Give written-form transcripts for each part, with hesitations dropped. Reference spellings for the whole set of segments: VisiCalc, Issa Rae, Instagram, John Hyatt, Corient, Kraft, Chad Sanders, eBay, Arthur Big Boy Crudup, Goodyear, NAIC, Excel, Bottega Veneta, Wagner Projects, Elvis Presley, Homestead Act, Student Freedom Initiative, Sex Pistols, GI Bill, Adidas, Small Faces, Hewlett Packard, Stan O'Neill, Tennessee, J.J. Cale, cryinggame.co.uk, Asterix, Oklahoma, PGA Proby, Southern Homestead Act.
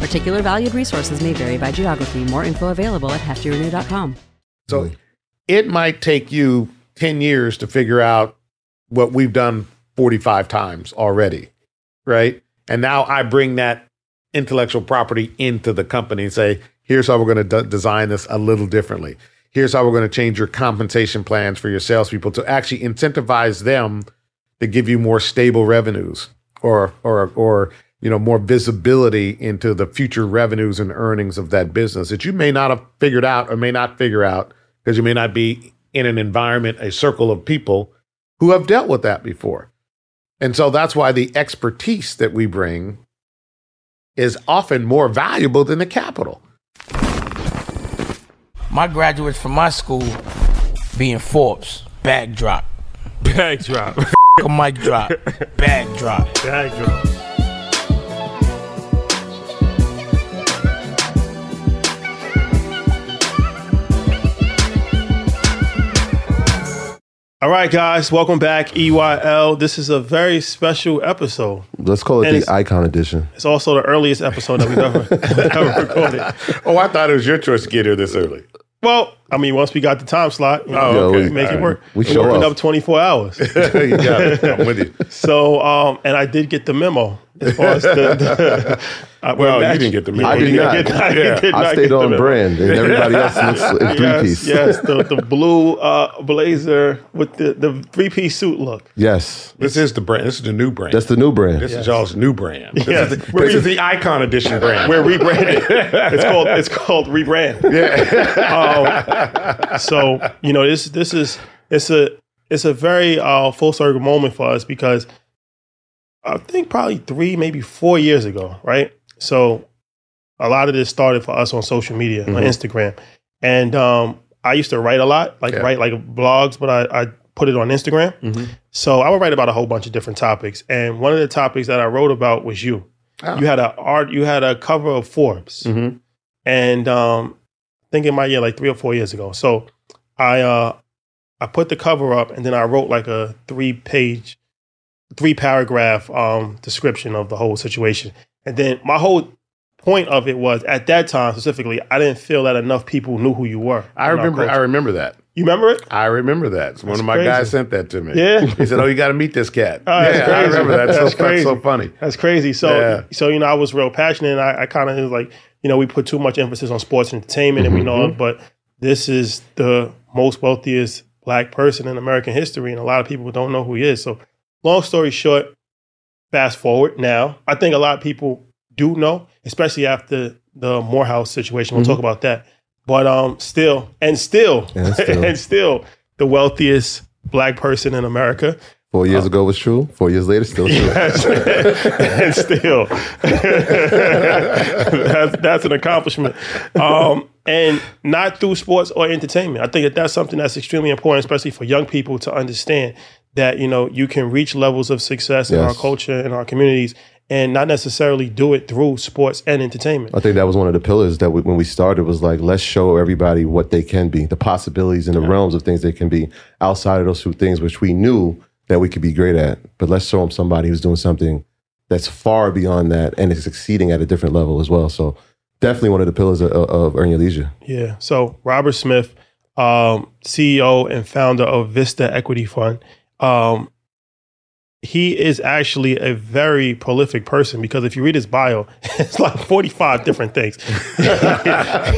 Particular valued resources may vary by geography. More info available at heftyrenew.com. So it might take you 10 years to figure out what we've done 45 times already, right? And now I bring that intellectual property into the company and say, here's how we're going to design this a little differently. Here's how we're going to change your compensation plans for your salespeople to actually incentivize them to give you more stable revenues or you know, more visibility into the future revenues and earnings of that business that you may not have figured out or may not figure out because you may not be in an environment, a circle of people who have dealt with that before. And so that's why the expertise that we bring is often more valuable than the capital. My graduates from my school being Forbes, backdrop, a mic drop, backdrop. All right, guys, welcome back, EYL. This is a very special episode. Let's call it the Icon Edition. It's also the earliest episode that we've ever recorded. Oh, I thought it was your choice to get here this early. Well, I mean, once we got the time slot, we make it work. We're working up 24 hours. You got it. I'm with you. So, and I did get the memo. As far as you didn't get the memo. I did not. I stayed on brand, and everybody else looks in three-piece. Yes, the blue blazer with the three-piece suit look. Yes. This is the brand. This is the new brand. That's the new brand. This is y'all's new brand. This is the Icon Edition brand. We're rebranded. It's called Rebrand. Yeah. So, you know, this is a very full circle moment for us because I think probably 3, maybe 4 years ago, right? So a lot of this started for us on social media, on Instagram. And I used to write a lot, write like blogs, but I put it on Instagram. Mm-hmm. So I would write about a whole bunch of different topics. And one of the topics that I wrote about was you. Oh. You had a cover of Forbes. Mm-hmm. And I think in my year, like 3 or 4 years ago. So I put the cover up and then I wrote like a 3-paragraph description of the whole situation. And then my whole point of it was, at that time specifically, I didn't feel that enough people knew who you were. I remember that. You remember it? I remember that. One of my guys sent that to me. Yeah. He said, oh, you got to meet this cat. Yeah, I remember that. That's so funny. That's crazy. So you know, I was real passionate. And I kind of was like, you know, we put too much emphasis on sports and entertainment, and we know it, but this is the most wealthiest black person in American history, and a lot of people don't know who he is. So long story short, fast forward now, I think a lot of people do know, especially after the Morehouse situation. We'll talk about that. But still, the wealthiest black person in America. 4 years ago was true. 4 years later, still true. And still, that's an accomplishment. And not through sports or entertainment. I think that that's something that's extremely important, especially for young people to understand that, you know, you can reach levels of success in our culture and our communities and not necessarily do it through sports and entertainment. I think that was one of the pillars that when we started was like, let's show everybody what they can be, the possibilities and the realms of things they can be outside of those two things, which we knew that we could be great at. But let's show them somebody who's doing something that's far beyond that and is succeeding at a different level as well. So definitely one of the pillars of Earn Your Leisure. Yeah. So Robert Smith, CEO and founder of Vista Equity Fund, he is actually a very prolific person because if you read his bio, it's like 45 different things.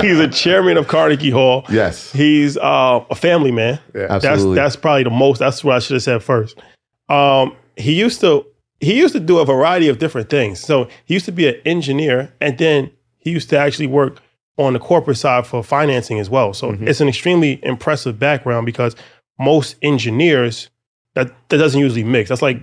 He's a chairman of Carnegie Hall. Yes. He's a family man. Yeah, absolutely. That's probably the most, that's what I should have said first. He used to do a variety of different things. So he used to be an engineer, and then he used to actually work on the corporate side for financing as well. So it's an extremely impressive background because most engineers, that doesn't usually mix. That's like,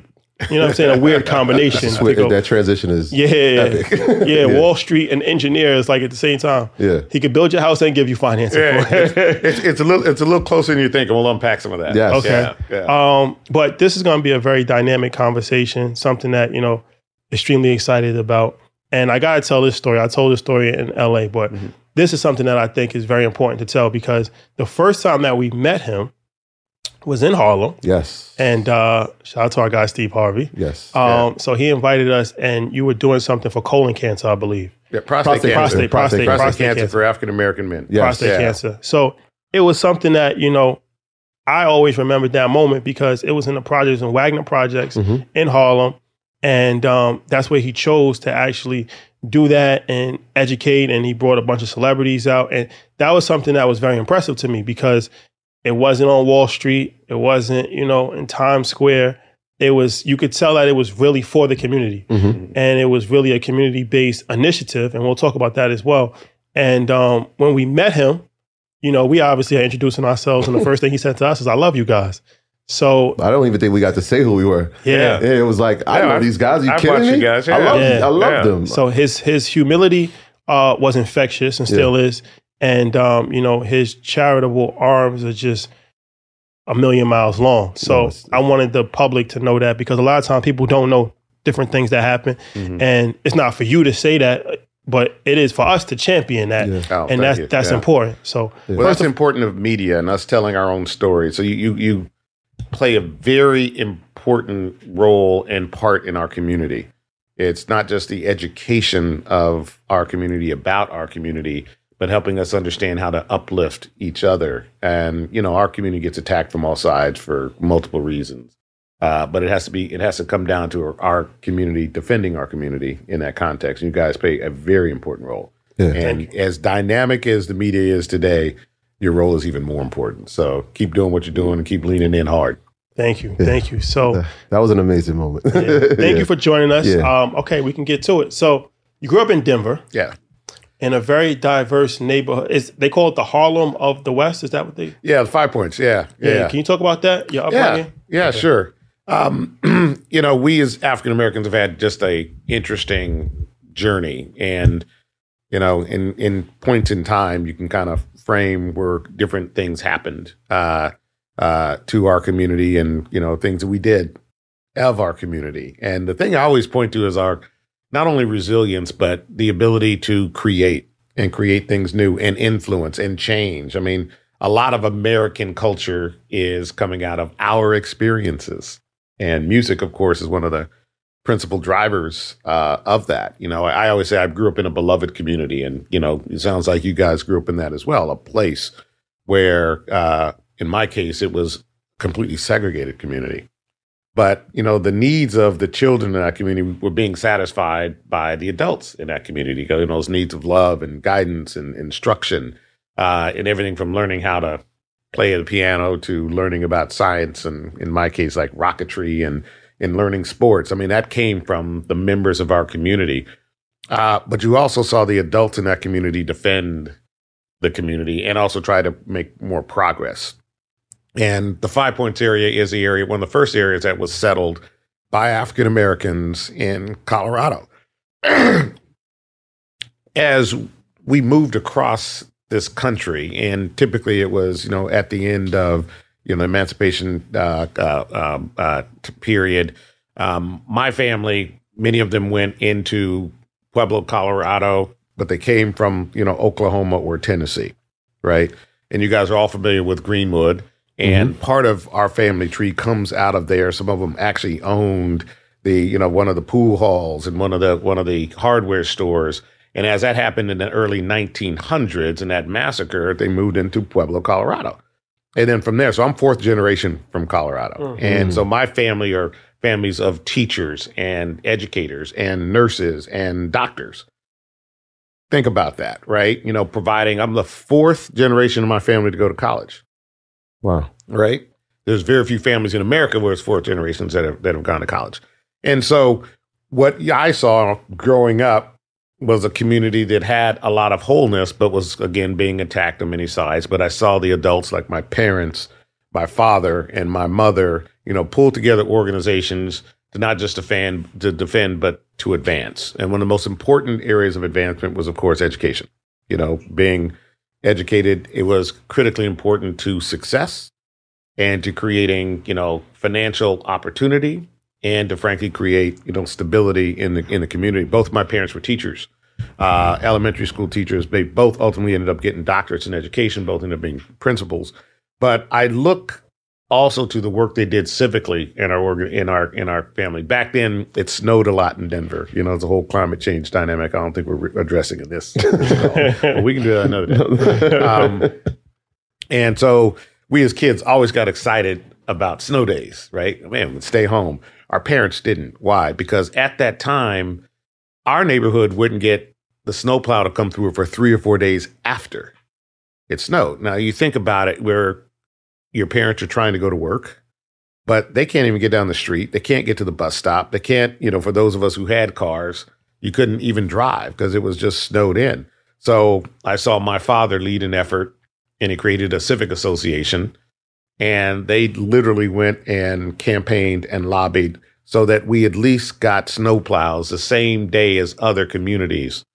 you know what I'm saying? A weird combination. That transition is epic. Yeah, Wall Street and engineers like at the same time. Yeah. He could build your house and give you financing. Yeah. It's a little closer than you think, and we'll unpack some of that. Yes. Okay. Yeah. But this is going to be a very dynamic conversation, something that, you know, extremely excited about. And I got to tell this story. I told this story in LA, but this is something that I think is very important to tell because the first time that we met him was in Harlem. Yes. And shout out to our guy, Steve Harvey. Yes. So he invited us, and you were doing something for colon cancer, I believe. Yeah, prostate cancer for African-American men. Yes. Prostate cancer. So it was something that, you know, I always remembered that moment because it was in the projects, in Wagner Projects in Harlem. And that's where he chose to actually do that and educate. And he brought a bunch of celebrities out. And that was something that was very impressive to me because it wasn't on Wall Street. It wasn't, you know, in Times Square. It was, you could tell that it was really for the community. And it was really a community-based initiative. And we'll talk about that as well. And when we met him, you know, we obviously are introducing ourselves. And the first thing he said to us is, "I love you guys." So I don't even think we got to say who we were. Yeah. It was like, I know these guys. Are you kidding me? You guys, I love them. So his humility was infectious and still is. And, you know, his charitable arms are just a million miles long. So I wanted the public to know that because a lot of times people don't know different things that happen. And it's not for you to say that, but it is for us to champion that. Yeah. Oh, and that's important. So well, that's important of media and us telling our own story. So you play a very important role and part in our community. It's not just the education of our community, about our community, but helping us understand how to uplift each other. And, you know, our community gets attacked from all sides for multiple reasons. But it has to come down to our community, defending our community in that context. And you guys play a very important role. Yeah. And as dynamic as the media is today, your role is even more important. So keep doing what you're doing and keep leaning in hard. Thank you. Yeah. Thank you. So that was an amazing moment. Thank you for joining us. Yeah. Okay, we can get to it. So you grew up in Denver. Yeah. In a very diverse neighborhood. They call it the Harlem of the West. Is that what they? Yeah, the 5 Points. Yeah. Can you talk about that? Your upbringing? Yeah, sure. You know, we as African Americans have had just a interesting journey, and you know, in points in time, you can kind of frame where different things happened to our community, and you know, things that we did of our community. And the thing I always point to is our not only resilience, but the ability to create things new and influence and change. I mean, a lot of American culture is coming out of our experiences. And music, of course, is one of the principal drivers of that. You know, I always say I grew up in a beloved community. And, you know, it sounds like you guys grew up in that as well, a place where, in my case, it was a completely segregated community. But, you know, the needs of the children in that community were being satisfied by the adults in that community. You know, those needs of love and guidance and instruction and everything from learning how to playing the piano to learning about science and, in my case, like rocketry and learning sports. I mean, that came from the members of our community. But you also saw the adults in that community defend the community and also try to make more progress. And the Five Points area is the area, one of the first areas that was settled by African Americans in Colorado. As we moved across this country, and typically it was, you know, at the end of, you know, the emancipation period, my family, many of them went into Pueblo, Colorado, but they came from, you know, Oklahoma or Tennessee, right? And you guys are all familiar with Greenwood. And part of our family tree comes out of there. Some of them actually owned the, you know, one of the pool halls and one of the hardware stores. And as that happened in the early 1900s in that massacre, they moved into Pueblo, Colorado. And then from there, so I'm fourth generation from Colorado. And so my family are families of teachers and educators and nurses and doctors. Think about that, right? You know, providing, I'm the fourth generation of my family to go to college. Wow. Right? There's very few families in America where it's four generations that have gone to college. And so what I saw growing up was a community that had a lot of wholeness, but was, again, being attacked on many sides. But I saw the adults like my parents, my father, and my mother, you know, pull together organizations to not just defend, but to advance. And one of the most important areas of advancement was, of course, education, you know, being educated. It was critically important to success and to creating, you know, financial opportunity and to frankly create, you know, stability in the community. Both of my parents were teachers, elementary school teachers. They both ultimately ended up getting doctorates in education, both ended up being principals. But I look also to the work they did civically in our family. Back then, it snowed a lot in Denver. You know, it's a whole climate change dynamic. I don't think we're addressing in this. But we can do that another day. And so we as kids always got excited about snow days, right? Man, we'd stay home. Our parents didn't. Why? Because at that time, our neighborhood wouldn't get the snowplow to come through for 3 or 4 days after it snowed. Now, you think about it, where your parents are trying to go to work, but they can't even get down the street. They can't get to the bus stop. They can't, you know, for those of us who had cars, you couldn't even drive because it was just snowed in. So I saw my father lead an effort, and he created a civic association, and they literally went and campaigned and lobbied so that we at least got snowplows the same day as other communities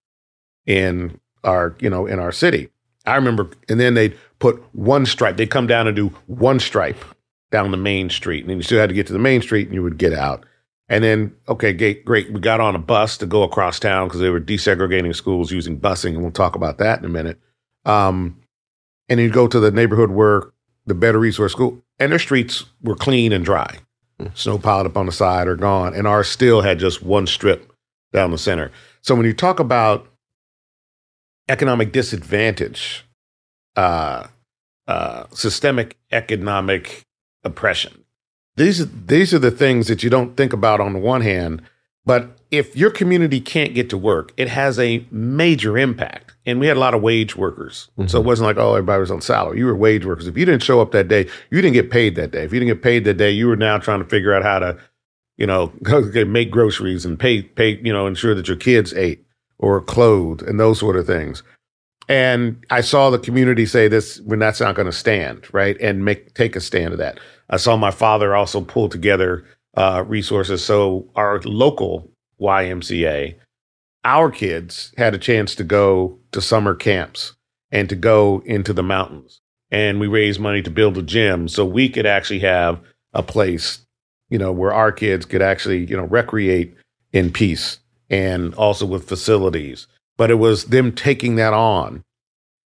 in our, you know, in our city. I remember, and then they'd put one stripe. They'd come down and do one stripe down the main street. And then you still had to get to the main street and you would get out. And then, okay, great. We got on a bus to go across town because they were desegregating schools using busing. And we'll talk about that in a minute. And you'd go to the neighborhood where the Better Resource School, and their streets were clean and dry. Snow piled up on the side or gone. And ours still had just one strip down the center. So when you talk about economic disadvantage, systemic economic oppression, these are the things that you don't think about on the one hand, but if your community can't get to work, it has a major impact. And we had a lot of wage workers. So it wasn't like, oh, everybody was on salary. You were wage workers. If you didn't show up that day, you didn't get paid that day. If you didn't get paid that day, you were now trying to figure out how to, you know, make groceries and pay, you know, ensure that your kids ate or clothed and those sort of things. And I saw the community say this, when that's not going to stand, right? And take a stand of that. I saw my father also pull together resources. So our local YMCA, our kids had a chance to go to summer camps and to go into the mountains. And we raised money to build a gym so we could actually have a place, you know, where our kids could actually, you know, recreate in peace and also with facilities. But it was them taking that on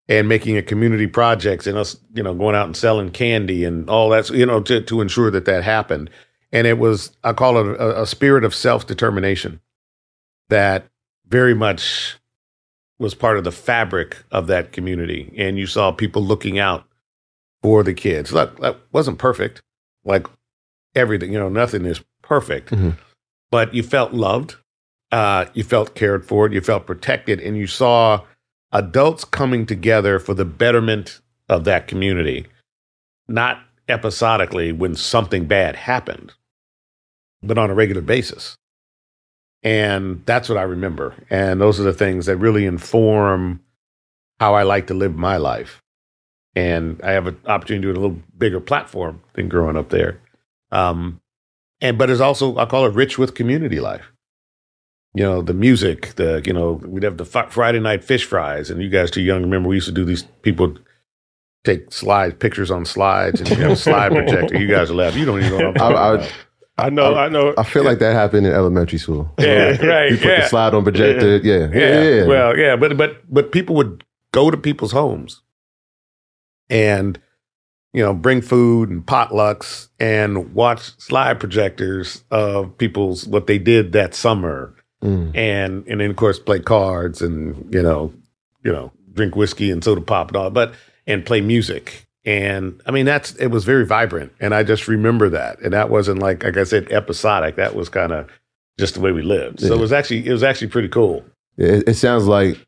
and making a community project and us, you know, going out and selling candy and all that, you know, to ensure that that happened. And it was, I call it a spirit of self-determination that very much was part of the fabric of that community. And you saw people looking out for the kids. Look, that wasn't perfect. Like everything, you know, nothing is perfect, but you felt loved. You felt cared for, you felt protected, and you saw adults coming together for the betterment of that community. not episodically when something bad happened, but on a regular basis. And that's what I remember. And those are the things that really inform how I like to live my life. And I have an opportunity to do a little bigger platform than growing up there. But it's also, I call it rich with community life. You know, the music, we'd have the Friday night fish fries. And you guys too young, remember we used to do these, people take slides, pictures on slides, and you have a slide projector. You guys are laughing. You don't even know what I'm talking about. I know. I feel like that happened in elementary school. Yeah, right. You put the slide on projector. Yeah. Well, yeah, but people would go to people's homes and, bring food and potlucks and watch slide projectors of people's, what they did that summer. Mm. And then, of course, play cards and, drink whiskey and soda pop and all, and play music. And I mean, it was very vibrant. And I just remember that. And that wasn't like I said, episodic. That was kind of just the way we lived. So it was actually pretty cool. It sounds like,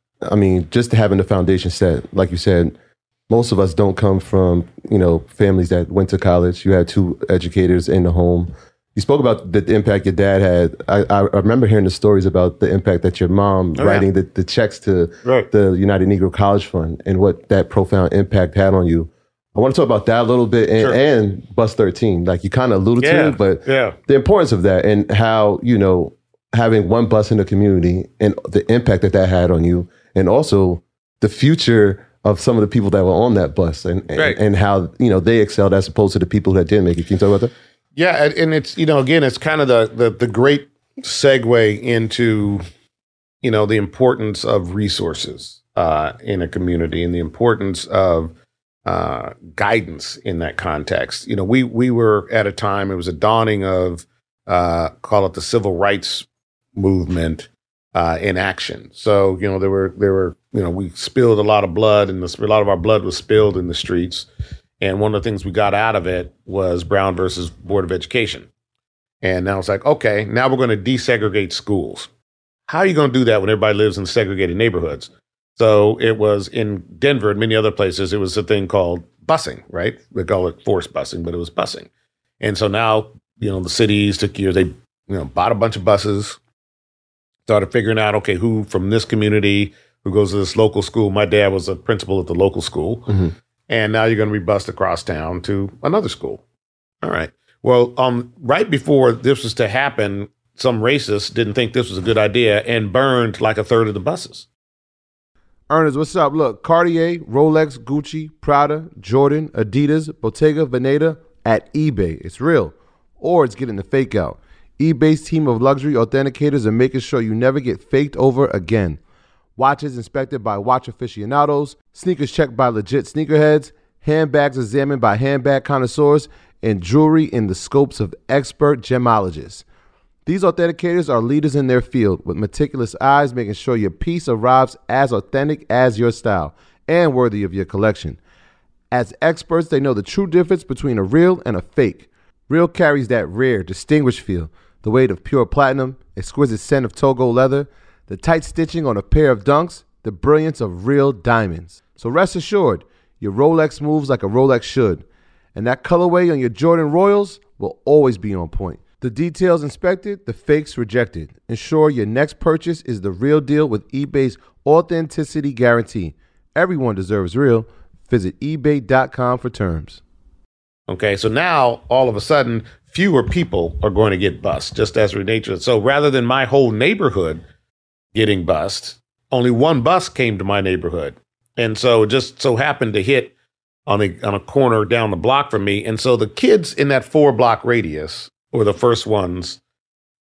just having the foundation set, like you said, most of us don't come from, families that went to college. You had two educators in the home. You spoke about the impact your dad had. I remember hearing the stories about the impact that your mom writing the checks to the United Negro College Fund and what that profound impact had on you. I want to talk about that a little bit and Bus 13, like you kind of alluded to it, but the importance of that and how, having one bus in the community and the impact that had on you, and also the future of some of the people that were on that bus and how, they excelled as opposed to the people that didn't make it. Can you talk about that? Yeah. And it's, again, it's kind of the great segue into, the importance of resources in a community and the importance of guidance in that context. We were at a time, it was a dawning of, call it the civil rights movement, in action. So, we spilled a lot of blood and a lot of our blood was spilled in the streets. And one of the things we got out of it was Brown versus Board of Education. And now it's like, okay, now we're going to desegregate schools. How are you going to do that when everybody lives in segregated neighborhoods? So it was in Denver and many other places, it was a thing called busing, right? We call it forced busing, but it was busing. And so now, the cities bought a bunch of buses, started figuring out, okay, who from this community, who goes to this local school. My dad was a principal at the local school. Mm-hmm. And now you're going to be bused across town to another school. All right. Well, right before this was to happen, some racists didn't think this was a good idea and burned like a third of the buses. Earners, what's up? Look, Cartier, Rolex, Gucci, Prada, Jordan, Adidas, Bottega Veneta at eBay. It's real, or it's getting the fake out. eBay's team of luxury authenticators are making sure you never get faked over again. Watches inspected by watch aficionados, sneakers checked by legit sneakerheads, handbags examined by handbag connoisseurs, and jewelry in the scopes of expert gemologists. These authenticators are leaders in their field with meticulous eyes, making sure your piece arrives as authentic as your style and worthy of your collection. As experts, they know the true difference between a real and a fake. Real carries that rare, distinguished feel, the weight of pure platinum, exquisite scent of Togo leather, the tight stitching on a pair of dunks, the brilliance of real diamonds. So rest assured, your Rolex moves like a Rolex should, and that colorway on your Jordan Royals will always be on point. The details inspected, the fakes rejected. Ensure your next purchase is the real deal with eBay's authenticity guarantee. Everyone deserves real. Visit ebay.com for terms. Okay, so now, all of a sudden, fewer people are going to get bussed, just as nature. So rather than my whole neighborhood getting bussed, only one bus came to my neighborhood. And so it just so happened to hit on a corner down the block from me. And so the kids in that 4-block radius were the first ones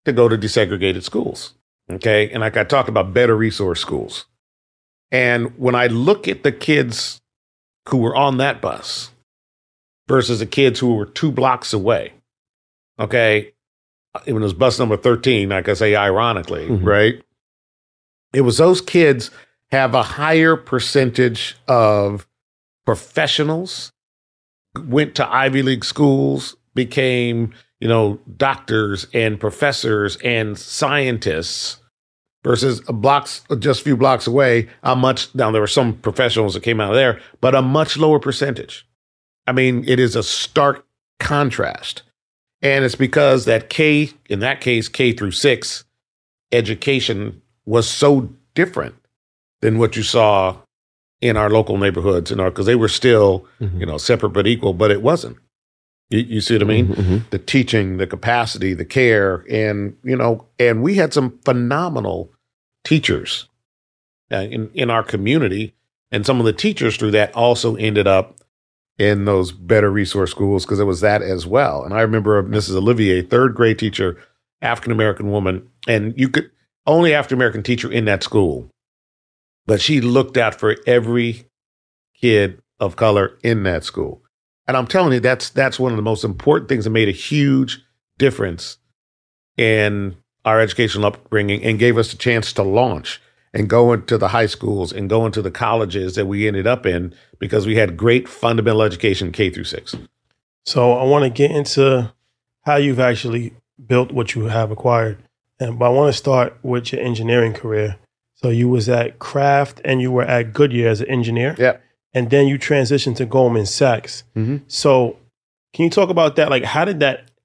to go to desegregated schools, okay? And like I talked about, better resource schools. And when I look at the kids who were on that bus versus the kids who were 2 blocks away, okay? Even it was bus number 13, like I say, ironically, mm-hmm. right? It was those kids have a higher percentage of professionals, went to Ivy League schools, became doctors and professors and scientists versus a few blocks away. Now there were some professionals that came out of there, but a much lower percentage. I mean, it is a stark contrast. And it's because that K, in that case, K-6 education was so different than what you saw in our local neighborhoods, in our, because they were still, you know, separate but equal, but it wasn't. You see what I mean? The teaching, the capacity, the care, and, you know, and we had some phenomenal teachers in our community. And some of the teachers through that also ended up in those better resource schools because it was that as well. And I remember Mrs. Olivier, third grade teacher, African-American woman, and you could, only African-American teacher in that school. But she looked out for every kid of color in that school. And I'm telling you, that's one of the most important things that made a huge difference in our educational upbringing and gave us the chance to launch and go into the high schools and go into the colleges that we ended up in because we had great fundamental education K-6. So I want to get into how you've actually built what you have acquired. And but I want to start with your engineering career. So you was at Kraft and you were at Goodyear as an engineer. Yeah. And then you transitioned to Goldman Sachs. So can you talk about that? Like, how did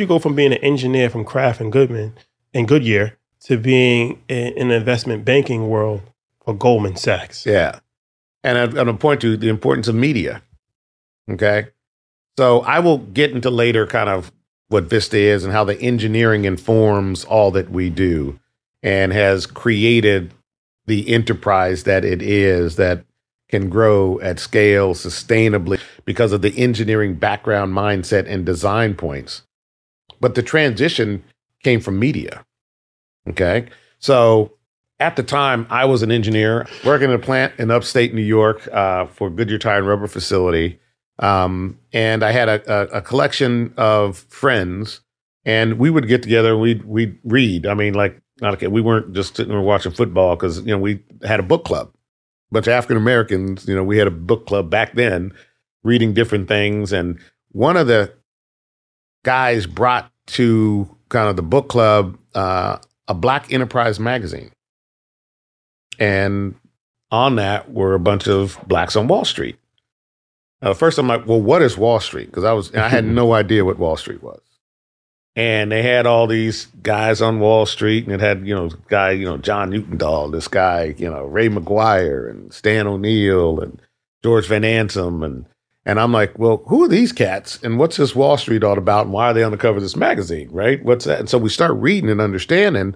you go from being an engineer from Kraft and Goodyear to being in the investment banking world for Goldman Sachs? Yeah. And I'm going to point to the importance of media. Okay. So I will get into later kind of what Vista is and how the engineering informs all that we do and has created the enterprise that it is that can grow at scale sustainably because of the engineering background, mindset, and design points. But the transition came from media. Okay. So at the time, I was an engineer working in a plant in upstate New York for Goodyear Tire and Rubber Facility. And I had a collection of friends, and we would get together and we'd read. I mean, like, not okay, we weren't just sitting there watching football because, you know, we had a book club. Bunch of African-Americans, you know, we had a book club back then reading different things. And one of the guys brought to kind of the book club a Black Enterprise magazine. And on that were a bunch of Blacks on Wall Street. First, I'm like, well, what is Wall Street? Because I had no idea what Wall Street was. And they had all these guys on Wall Street, and it had, you know, guy, you know, John Utendahl, this guy, you know, Ray McGuire and Stan O'Neill and George Van Ansem. And I'm like, well, who are these cats? And what's this Wall Street all about? And why are they on the cover of this magazine, right? What's that? And so we start reading and understanding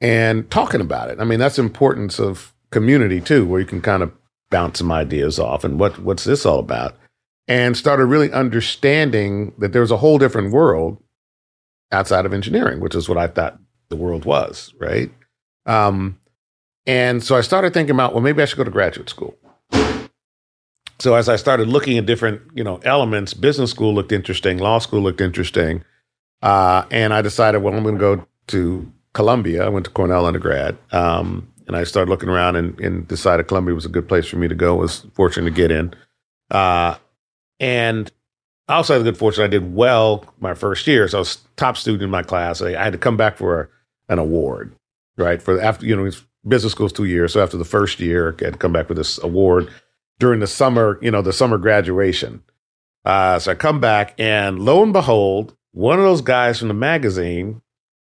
and talking about it. I mean, that's the importance of community, too, where you can kind of bounce some ideas off and what's this all about? And started really understanding that there's a whole different world outside of engineering, which is what I thought the world was, right? And so I started thinking about, well, maybe I should go to graduate school. So as I started looking at different, you know, elements, business school looked interesting, law school looked interesting, and I decided, well, I'm going to go to Columbia. I went to Cornell undergrad, and I started looking around and decided Columbia was a good place for me to go. I was fortunate to get in, and outside of the good fortune, I did well my first year. So I was top student in my class. I had to come back for an award, right? For after, you know, business school's 2 years. So after the first year, I had to come back for this award during the summer, you know, the summer graduation. So I come back, and lo and behold, one of those guys from the magazine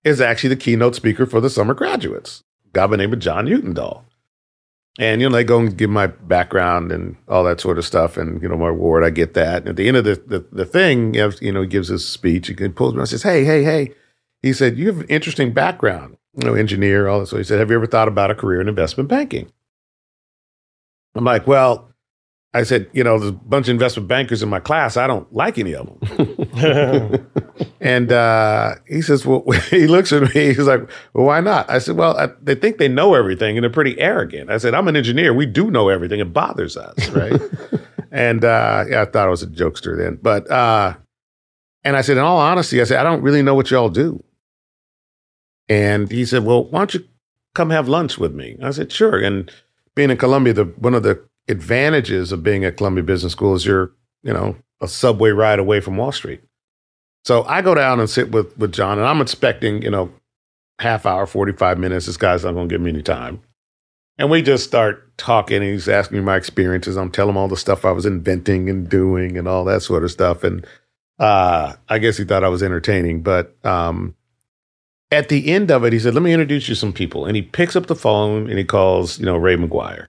is actually the keynote speaker for the summer graduates, a guy by the name of John Utendahl. And, you know, they go and give my background and all that sort of stuff and, you know, my award, I get that. And at the end of the thing, you know, he gives his speech. He pulls me and says, hey. He said, you have an interesting background, you know, engineer, all that. So he said, have you ever thought about a career in investment banking? I'm like, well, I said, you know, there's a bunch of investment bankers in my class. I don't like any of them. And he says, well, he looks at me. He's like, well, why not? I said, well, they think they know everything, and they're pretty arrogant. I said, I'm an engineer. We do know everything. It bothers us, right? And yeah, I thought I was a jokester then. But and I said, in all honesty, I said, I don't really know what y'all do. And he said, well, why don't you come have lunch with me? I said, sure. And being in Columbia, one of the advantages of being at Columbia Business School is you're, you know, a subway ride away from Wall Street. So I go down and sit with John, and I'm expecting, you know, half hour, 45 minutes. This guy's not going to give me any time. And we just start talking, and he's asking me my experiences. I'm telling him all the stuff I was inventing and doing and all that sort of stuff. And I guess he thought I was entertaining. But at the end of it, he said, let me introduce you to some people. And he picks up the phone and he calls, Ray McGuire.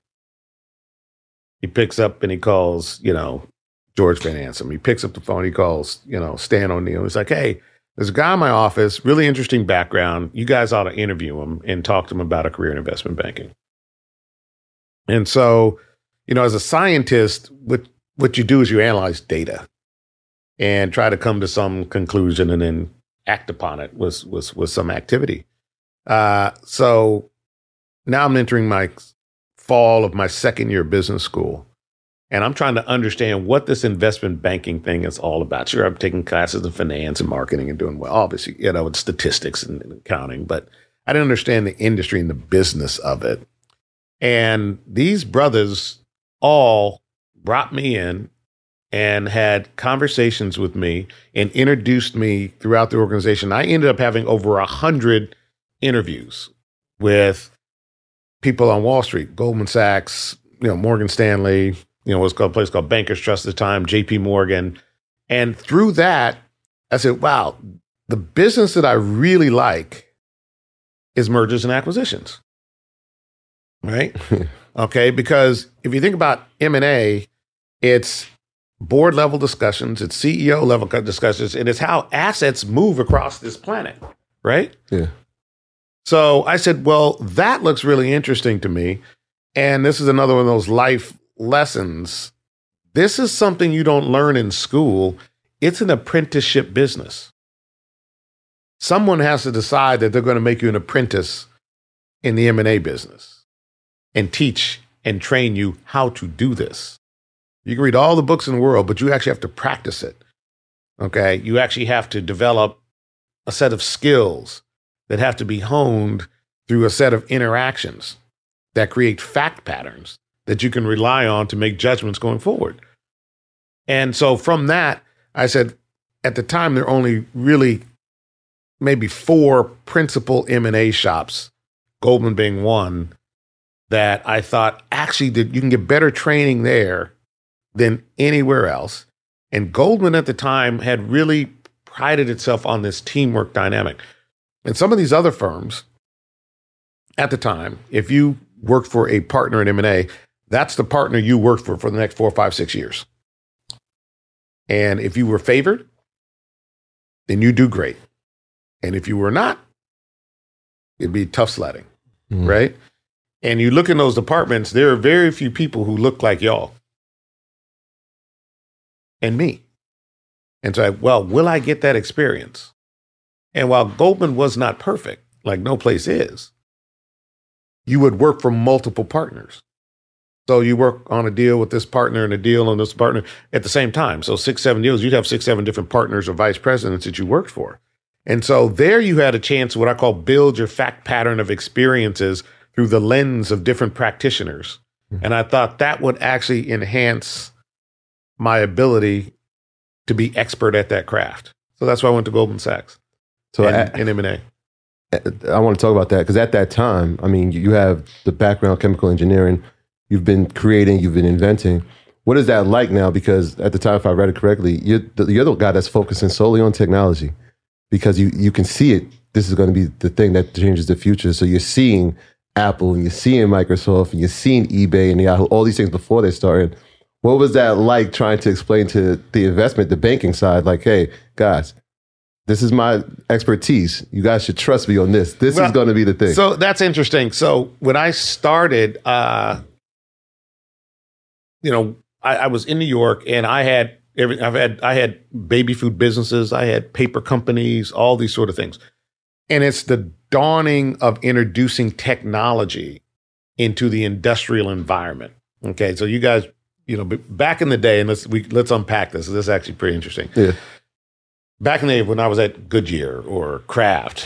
He picks up and he calls, George Van Ansem. He picks up the phone. He calls, Stan O'Neill. He's like, hey, there's a guy in my office, really interesting background. You guys ought to interview him and talk to him about a career in investment banking. And so, as a scientist, what you do is you analyze data and try to come to some conclusion and then act upon it with some activity. So now I'm entering my fall of my second year of business school, and I'm trying to understand what this investment banking thing is all about. Sure, I'm taking classes in finance and marketing and doing well, obviously, it's statistics and accounting, but I didn't understand the industry and the business of it. And these brothers all brought me in and had conversations with me and introduced me throughout the organization. I ended up having over 100 interviews with people on Wall Street, Goldman Sachs, Morgan Stanley, what's called a place called Bankers Trust at the time, JP Morgan. And through that, I said, wow, the business that I really like is mergers and acquisitions. Right? Okay. Because if you think about M&A, it's board level discussions, it's CEO level discussions, and it's how assets move across this planet. Right? Yeah. So I said, well, that looks really interesting to me. And this is another one of those life lessons. This is something you don't learn in school. It's an apprenticeship business. Someone has to decide that they're going to make you an apprentice in the M&A business and teach and train you how to do this. You can read all the books in the world, but you actually have to practice it, okay? You actually have to develop a set of skills that have to be honed through a set of interactions that create fact patterns that you can rely on to make judgments going forward. And so from that, I said, at the time, there are only really maybe 4 principal M&A shops, Goldman being one, that I thought actually that you can get better training there than anywhere else. And Goldman at the time had really prided itself on this teamwork dynamic. And some of these other firms at the time, if you worked for a partner in M&A, that's the partner you worked for the next 4, 5, 6 years. And if you were favored, then you do great. And if you were not, it'd be tough sledding, right? And you look in those departments, there are very few people who look like y'all and me. And so, will I get that experience? And while Goldman was not perfect, like no place is, you would work for multiple partners. So you work on a deal with this partner and a deal on this partner at the same time. So 6, 7 deals, you'd have 6, 7 different partners or vice presidents that you worked for. And so there you had a chance to what I call build your fact pattern of experiences through the lens of different practitioners. And I thought that would actually enhance my ability to be expert at that craft. So that's why I went to Goldman Sachs and M&A. I want to talk about that because at that time, I mean, you have the background, chemical engineering, you've been creating, you've been inventing. What is that like now? Because at the time, if I read it correctly, you're the guy that's focusing solely on technology because you can see it. This is going to be the thing that changes the future. So you're seeing Apple and you're seeing Microsoft and you're seeing eBay and Yahoo, all these things before they started. What was that like trying to explain to the investment, the banking side, like, hey, guys, this is my expertise. You guys should trust me on this. This is going to be the thing. So that's interesting. So when I started, I was in New York and I had baby food businesses. I had paper companies, all these sort of things. And it's the dawning of introducing technology into the industrial environment. Okay, so you guys, back in the day, and let's unpack this. This is actually pretty interesting. Yeah. Back in the day when I was at Goodyear or Kraft,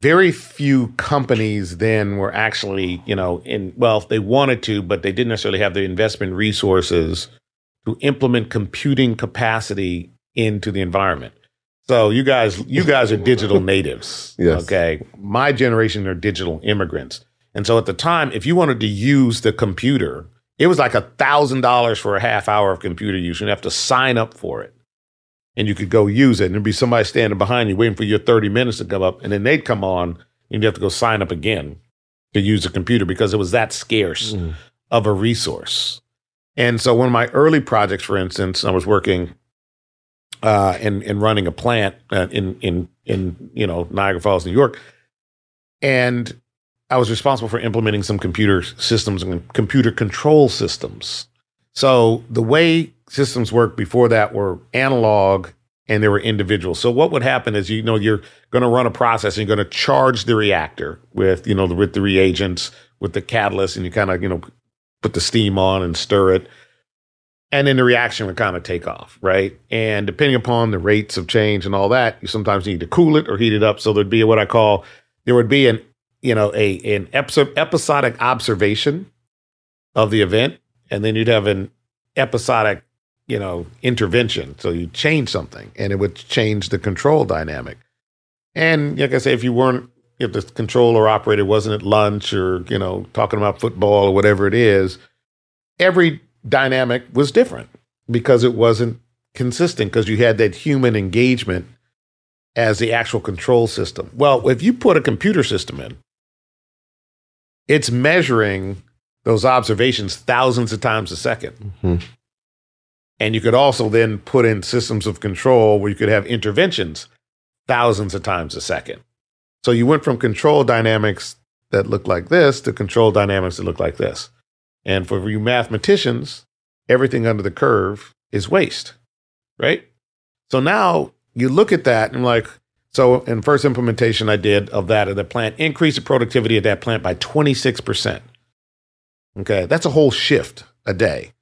very few companies then were actually, if they wanted to, but they didn't necessarily have the investment resources to implement computing capacity into the environment. So you guys are digital natives, yes. Okay? My generation are digital immigrants. And so at the time, if you wanted to use the computer, it was like $1,000 for a half hour of computer use. You'd have to sign up for it. And you could go use it. And there'd be somebody standing behind you waiting for your 30 minutes to come up. And then they'd come on and you'd have to go sign up again to use the computer because it was that scarce of a resource. And so one of my early projects, for instance, I was working and running a plant in Niagara Falls, New York. And I was responsible for implementing some computer systems and computer control systems. So the way systems worked before that were analog and they were individual. So what would happen is, you're going to run a process and you're going to charge the reactor with the reagents, with the catalyst, and you kind of, put the steam on and stir it. And then the reaction would kind of take off, right? And depending upon the rates of change and all that, you sometimes need to cool it or heat it up. So there'd be what I call, an episodic observation of the event. And then you'd have an episodic, intervention. So you change something and it would change the control dynamic. And like I say, if the controller operator wasn't at lunch or, talking about football or whatever it is, every dynamic was different because it wasn't consistent because you had that human engagement as the actual control system. Well, if you put a computer system in, it's measuring those observations thousands of times a second. Mm-hmm. And you could also then put in systems of control where you could have interventions thousands of times a second. So you went from control dynamics that look like this to control dynamics that look like this. And for you mathematicians, everything under the curve is waste, right? So now you look at that and so in first implementation I did of that at the plant, increased the productivity of that plant by 26%. Okay, that's a whole shift a day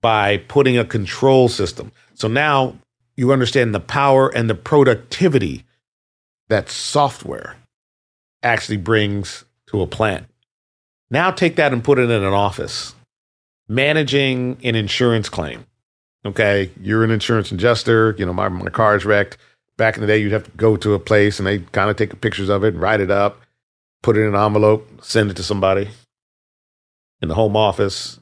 by putting a control system. So now you understand the power and the productivity that software actually brings to a plant. Now take that and put it in an office, managing an insurance claim. Okay, you're an insurance adjuster, my car's wrecked. Back in the day, you'd have to go to a place and they kind of take pictures of it and write it up, put it in an envelope, send it to somebody in the home office.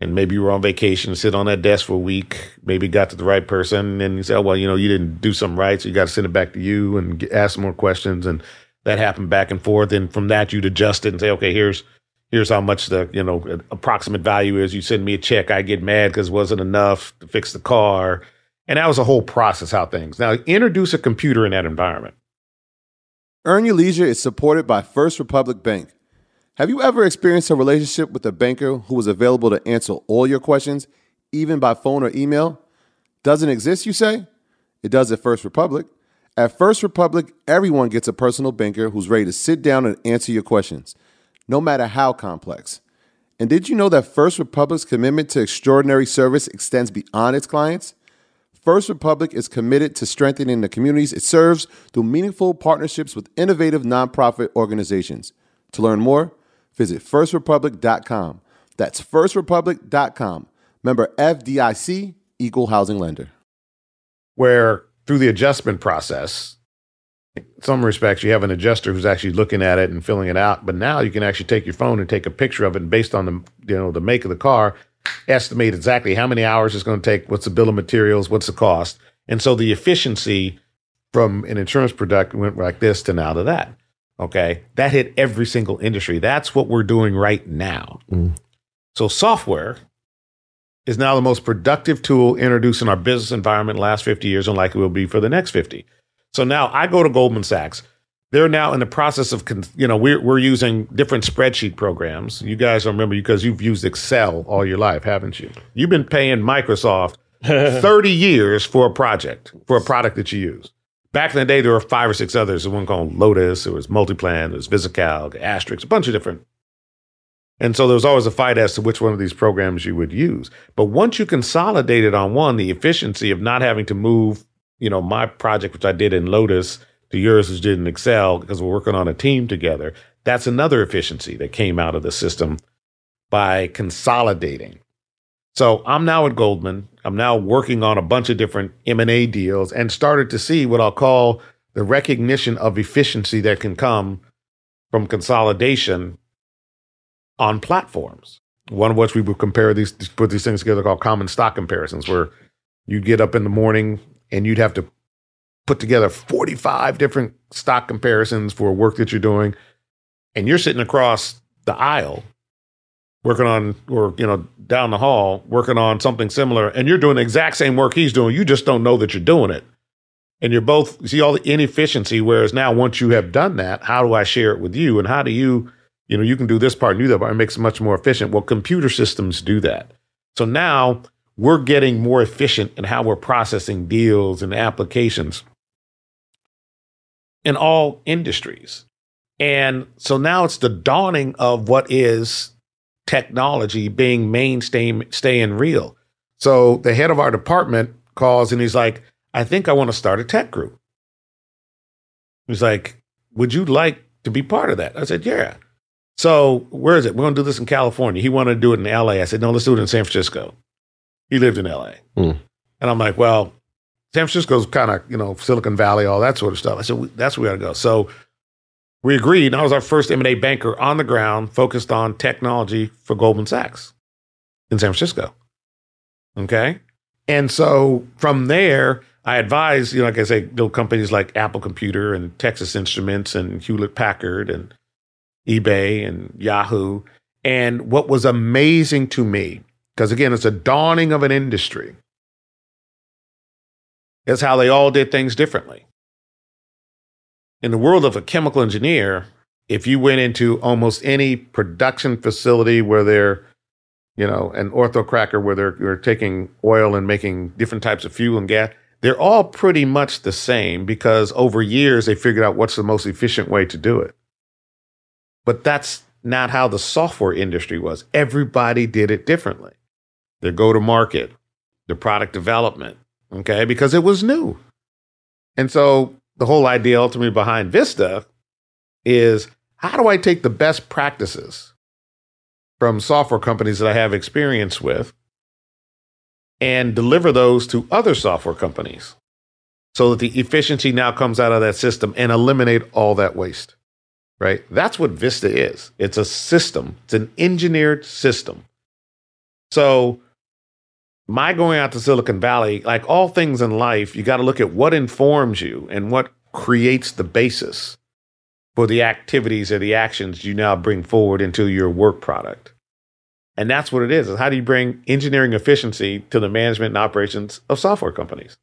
And maybe you were on vacation, sit on that desk for a week, maybe got to the right person and you say, you didn't do something right. So you got to send it back to you and ask some more questions. And that happened back and forth. And from that, you'd adjust it and say, okay, here's how much the, approximate value is. You send me a check, I get mad because it wasn't enough to fix the car. And that was a whole process, how things. Now, introduce a computer in that environment. Earn Your Leisure is supported by First Republic Bank. Have you ever experienced a relationship with a banker who was available to answer all your questions, even by phone or email? Doesn't exist, you say? It does at First Republic. At First Republic, everyone gets a personal banker who's ready to sit down and answer your questions, no matter how complex. And did you know that First Republic's commitment to extraordinary service extends beyond its clients? First Republic is committed to strengthening the communities it serves through meaningful partnerships with innovative nonprofit organizations. To learn more, visit firstrepublic.com. That's firstrepublic.com. Member FDIC, equal housing lender. Where through the adjustment process, in some respects, you have an adjuster who's actually looking at it and filling it out. But now you can actually take your phone and take a picture of it, and based on the make of the car, estimate exactly how many hours it's going to take, what's the bill of materials, what's the cost. And so the efficiency from an insurance product went like this to now to that. Okay, that hit every single industry. That's what we're doing right now. Mm. So software is now the most productive tool introduced in our business environment in the last 50 years and likely will be for the next 50. So now I go to Goldman Sachs. They're now in the process of, we're using different spreadsheet programs. You guys don't remember because you've used Excel all your life, haven't you? You've been paying Microsoft 30 years for a product that you use. Back in the day, there were 5 or 6 others. There was one called Lotus. There was Multiplan. There was VisiCalc, Asterix, a bunch of different. And so there was always a fight as to which one of these programs you would use. But once you consolidate it on one, the efficiency of not having to move my project, which I did in Lotus, to yours, which did in Excel, because we're working on a team together. That's another efficiency that came out of the system by consolidating. So I'm now at Goldman. I'm now working on a bunch of different M&A deals and started to see what I'll call the recognition of efficiency that can come from consolidation on platforms. One of which we would compare these, put these things together called common stock comparisons, where you'd get up in the morning and you'd have to put together 45 different stock comparisons for work that you're doing. And you're sitting across the aisle working on, or, you know, down the hall working on something similar. And you're doing the exact same work he's doing. You just don't know that you're doing it. And you're both, you see all the inefficiency, whereas now once you have done that, how do I share it with you? And how do you, you know, you can do this part and do that part. It makes it much more efficient. Well, computer systems do that. So now we're getting more efficient in how we're processing deals and applications in all industries. And so now it's the dawning of what is technology being mainstay, staying real. So the head of our department calls and he's like, I think I want to start a tech group. He's like, would you like to be part of that? I said, yeah. So where is it? We're going to do this in California. He wanted to do it in LA. I said, no, let's do it in San Francisco. He lived in LA. Mm. And I'm like, well, San Francisco's kind of, you know, Silicon Valley, all that sort of stuff. I said, that's where we got to go. So we agreed. And I was our first M&A banker on the ground focused on technology for Goldman Sachs in San Francisco. Okay. And so from there, I advised, you know, like I say, build companies like Apple Computer and Texas Instruments and Hewlett Packard and eBay and Yahoo. And what was amazing to me, because again, it's a dawning of an industry, is how they all did things differently. In the world of a chemical engineer, if you went into almost any production facility where they're, you know, an ortho cracker where they're taking oil and making different types of fuel and gas, they're all pretty much the same because over years they figured out what's the most efficient way to do it. But that's not how the software industry was. Everybody did it differently. Their go-to-market, their product development, okay, because it was new. And so the whole idea ultimately behind Vista is how do I take the best practices from software companies that I have experience with and deliver those to other software companies so that the efficiency now comes out of that system and eliminate all that waste, right? That's what Vista is. It's a system. It's an engineered system. So my going out to Silicon Valley, like all things in life, you got to look at what informs you and what creates the basis for the activities or the actions you now bring forward into your work product. And that's what it is how do you bring engineering efficiency to the management and operations of software companies?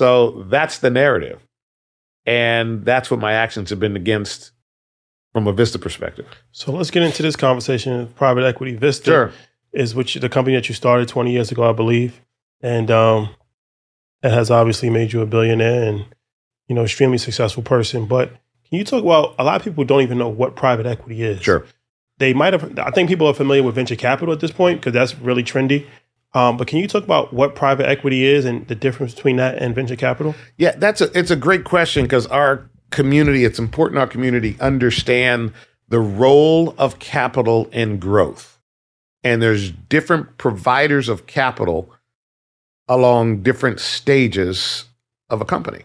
So that's the narrative. And that's what my actions have been against from a Vista perspective. So let's get into this conversation of private equity. Vista is which the company that you started 20 years ago, I believe. And it has obviously made you a billionaire and, you know, extremely successful person. But can you talk about, a lot of people don't even know what private equity is. Sure. They might have, I think people are familiar with venture capital at this point because that's really trendy. But can you talk about what private equity is and the difference between that and venture capital? Yeah, it's a great question because our community, it's important our community understand the role of capital in growth. And there's different providers of capital along different stages of a company,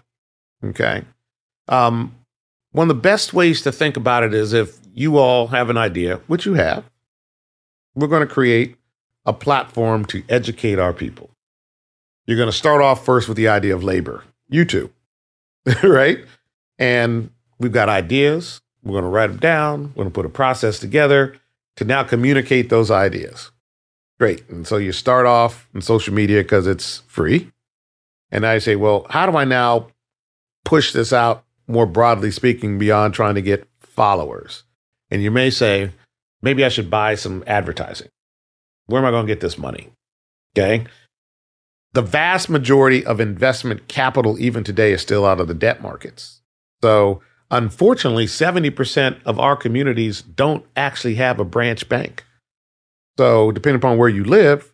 okay? One of the best ways to think about it is if you all have an idea, which you have, we're going to create a platform to educate our people. You're going to start off first with the idea of labor. You two, right? And we've got ideas. We're going to write them down. We're going to put a process together to now communicate those ideas. Great. And so you start off in social media because it's free. And I say, well, how do I now push this out more broadly speaking beyond trying to get followers? And you may say, maybe I should buy some advertising. Where am I going to get this money? Okay. The vast majority of investment capital, even today, is still out of the debt markets. So unfortunately, 70% of our communities don't actually have a branch bank. So depending upon where you live,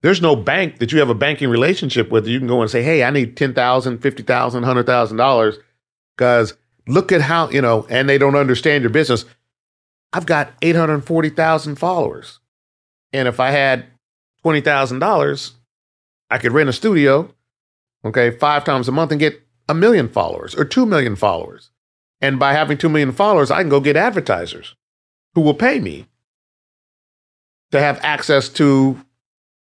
there's no bank that you have a banking relationship with. You can go and say, hey, I need $10,000, $50,000, $100,000 because look at how, you know, and they don't understand your business. I've got 840,000 followers. And if I had $20,000, I could rent a studio, okay, 5 times a month and get 1 million followers or 2 million followers. And by having 2 million followers, I can go get advertisers who will pay me to have access to,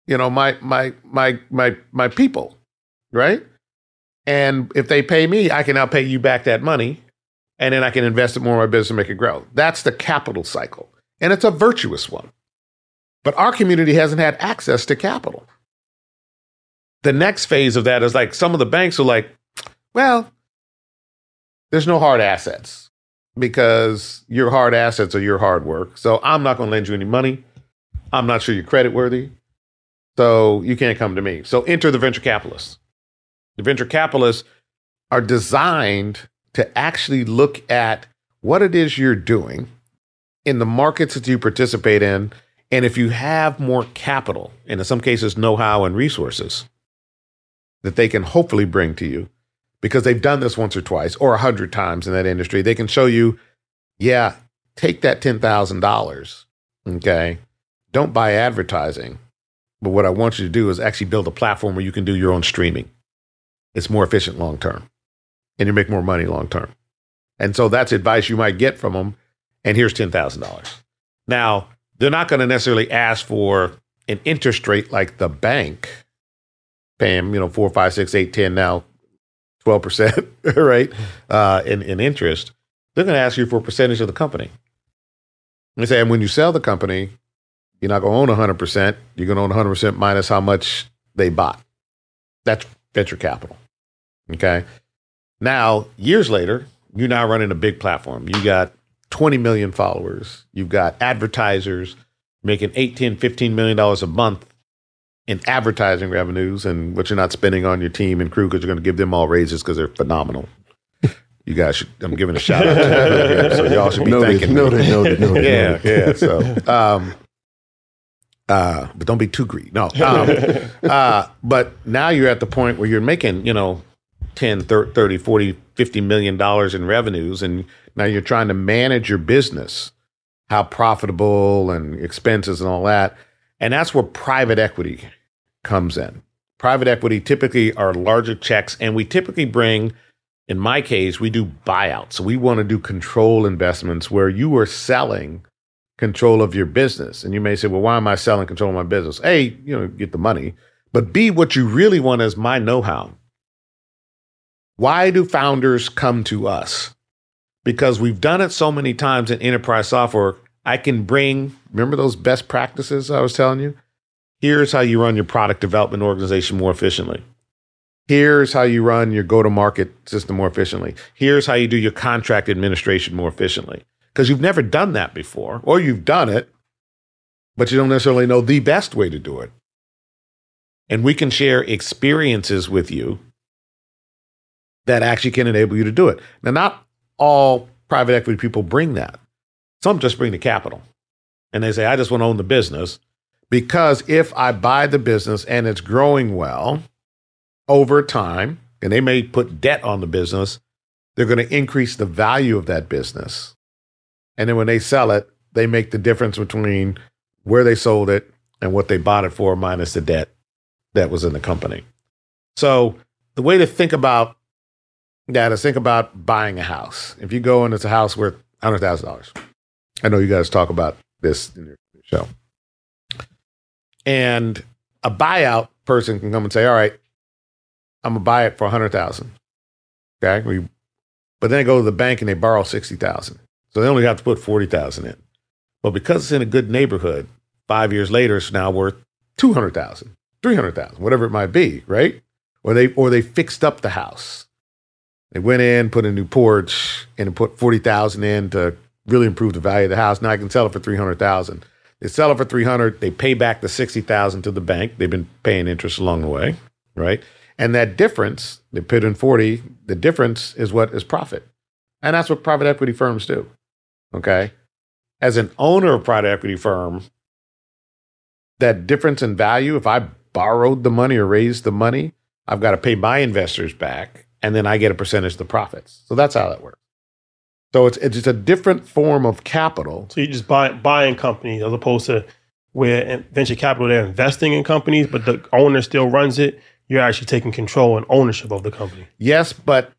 you know, my people, right? And if they pay me, I can now pay you back that money, and then I can invest it more in my business and make it grow. That's the capital cycle, and it's a virtuous one. But our community hasn't had access to capital. The next phase of that is like some of the banks are like, well, there's no hard assets because your hard assets are your hard work. So I'm not going to lend you any money. I'm not sure you're credit worthy. So you can't come to me. So enter the venture capitalists. The venture capitalists are designed to actually look at what it is you're doing in the markets that you participate in. And if you have more capital, and in some cases, know-how and resources that they can hopefully bring to you, because they've done this once or twice or 100 times in that industry, they can show you, yeah, take that $10,000, okay? Don't buy advertising. But what I want you to do is actually build a platform where you can do your own streaming. It's more efficient long-term, and you make more money long-term. And so that's advice you might get from them. And here's $10,000. Now, they're not going to necessarily ask for an interest rate like the bank, paying, you know, 4, 5, 6, 8, 10, now 12%, right, in interest. They're going to ask you for a percentage of the company. They say, and when you sell the company, you're not going to own 100%. You're going to own 100% minus how much they bought. That's venture capital, okay? Now, years later, you're now running a big platform. You got 20 million followers. You've got advertisers making $8, $10, $15 million a month in advertising revenues, and what you're not spending on your team and crew because you're going to give them all raises because they're phenomenal. You guys should, I'm giving a shout out to them. So y'all should be thanking me. Noted. Yeah. So, but don't be too greedy. No. But now you're at the point where you're making, you know, 10, 30, 40, $50 million in revenues, and now you're trying to manage your business, how profitable and expenses and all that. And that's where private equity comes in. Private equity typically are larger checks, and we typically bring, in my case, we do buyouts. So we want to do control investments where you are selling control of your business. And you may say, well, why am I selling control of my business? A, you know, get the money, but B, what you really want is my know-how. Why do founders come to us? Because we've done it so many times in enterprise software. I can bring, remember those best practices I was telling you? Here's how you run your product development organization more efficiently. Here's how you run your go-to-market system more efficiently. Here's how you do your contract administration more efficiently. Because you've never done that before, or you've done it, but you don't necessarily know the best way to do it. And we can share experiences with you that actually can enable you to do it. Now, not all private equity people bring that. Some just bring the capital. And they say, I just want to own the business, because if I buy the business and it's growing well over time, and they may put debt on the business, they're going to increase the value of that business. And then when they sell it, they make the difference between where they sold it and what they bought it for minus the debt that was in the company. So the way to think about that is, think about buying a house. If you go and it's a house worth $100,000, I know you guys talk about this in your show, and a buyout person can come and say, all right, I'm going to buy it for $100,000. Okay. But then they go to the bank and they borrow $60,000. So they only have to put $40,000 in. But because it's in a good neighborhood, 5 years later, it's now worth $200,000, $300,000, whatever it might be. Right. Or they fixed up the house. They went in, put a new porch, and put $40,000 in to really improve the value of the house. Now I can sell it for $300,000. They sell it for $300,000. They pay back the $60,000 to the bank. They've been paying interest along the way, right? And that difference, they put in $40,000. The difference is what is profit, and that's what private equity firms do. Okay, as an owner of a private equity firm, that difference in value, if I borrowed the money or raised the money, I've got to pay my investors back. And then I get a percentage of the profits. So that's how that works. So it's just a different form of capital. So you're just buying companies, as opposed to where venture capital, they're investing in companies, but the owner still runs it. You're actually taking control and ownership of the company. Yes, but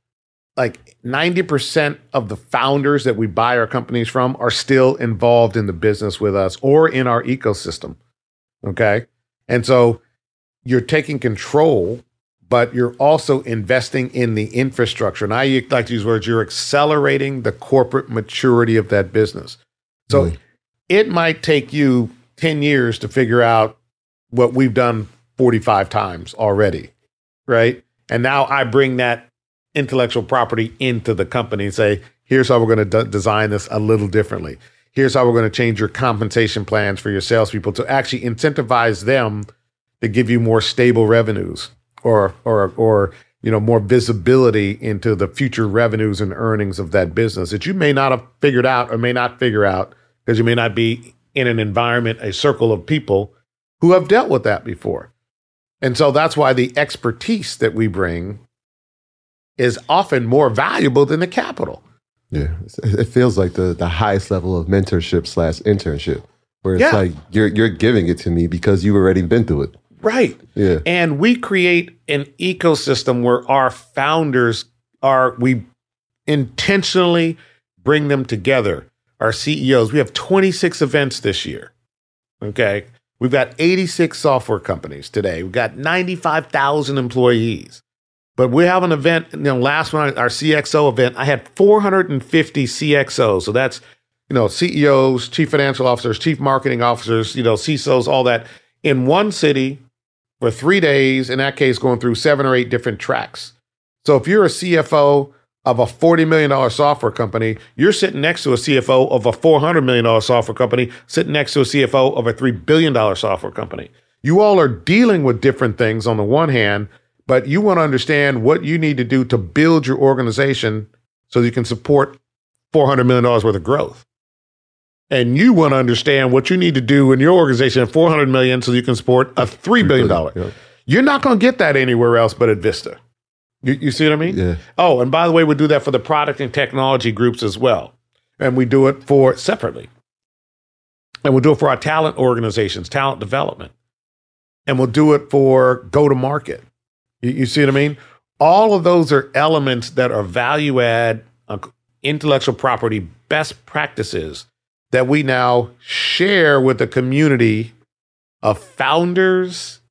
like 90% of the founders that we buy our companies from are still involved in the business with us or in our ecosystem, okay? And so you're taking control, but you're also investing in the infrastructure. And I like to use words, you're accelerating the corporate maturity of that business. So it might take you 10 years to figure out what we've done 45 times already, right? And now I bring that intellectual property into the company and say, here's how we're going to design this a little differently. Here's how we're going to change your compensation plans for your salespeople to actually incentivize them to give you more stable revenues or you know, more visibility into the future revenues and earnings of that business that you may not have figured out or may not figure out because you may not be in an environment, a circle of people who have dealt with that before. And so that's why the expertise that we bring is often more valuable than the capital. Yeah, it feels like the highest level of mentorship slash internship, where it's like, you're giving it to me because you've already been through it. Right. Yeah. And we create an ecosystem where our founders are, we intentionally bring them together, our CEOs. We have 26 events this year, okay? We've got 86 software companies today. We've got 95,000 employees. But we have an event, you know, last one, our CXO event, I had 450 CXOs. So that's, you know, CEOs, chief financial officers, chief marketing officers, you know, CISOs, all that in one city for 3 days, in that case, going through 7 or 8 different tracks. So if you're a CFO of a $40 million software company, you're sitting next to a CFO of a $400 million software company, sitting next to a CFO of a $3 billion software company. You all are dealing with different things on the one hand, but you want to understand what you need to do to build your organization so you can support $400 million worth of growth. And you want to understand what you need to do in your organization at $400 million so you can support a $3 billion. Yeah. You're not going to get that anywhere else but at Vista. You see what I mean? Yeah. Oh, and by the way, we do that for the product and technology groups as well. And we do it for separately. And we'll do it for our talent organizations, talent development. And we'll do it for go-to-market. You see what I mean? All of those are elements that are value-add, intellectual property, best practices that we now share with the community of founders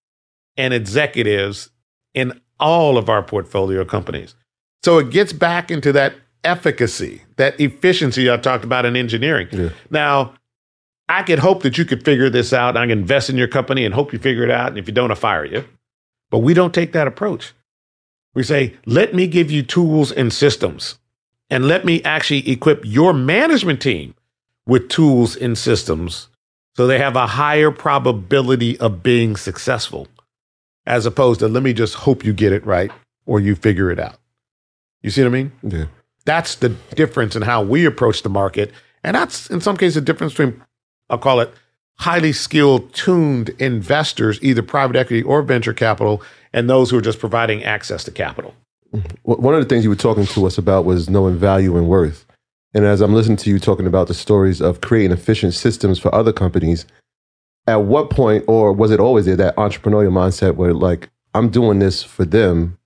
and executives in all of our portfolio companies. So it gets back into that efficacy, that efficiency I talked about in engineering. Yeah. Now, I could hope that you could figure this out, and I can invest in your company and hope you figure it out, and if you don't, I'll fire you. But we don't take that approach. We say, let me give you tools and systems, and let me actually equip your management team with tools and systems so they have a higher probability of being successful, as opposed to let me just hope you get it right or you figure it out. You see what I mean? Yeah. That's the difference in how we approach the market. And that's, in some cases, the difference between, I'll call it, highly skilled, tuned investors, either private equity or venture capital, and those who are just providing access to capital. One of the things you were talking to us about was knowing value and worth. And as I'm listening to you talking about the stories of creating efficient systems for other companies, at what point, or was it always there, that entrepreneurial mindset where like, I'm doing this for them,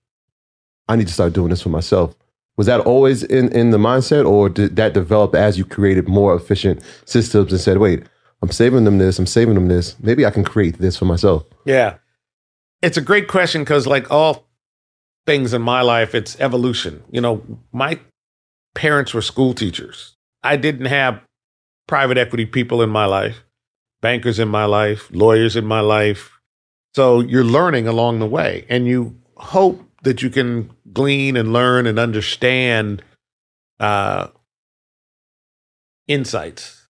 I need to start doing this for myself? Was that always in the mindset, or did that develop as you created more efficient systems and said, wait, I'm saving them this. Maybe I can create this for myself. Yeah. It's a great question because like all things in my life, it's evolution. You know, my parents were school teachers. I didn't have private equity people in my life, bankers in my life, lawyers in my life. So you're learning along the way, and you hope that you can glean and learn and understand insights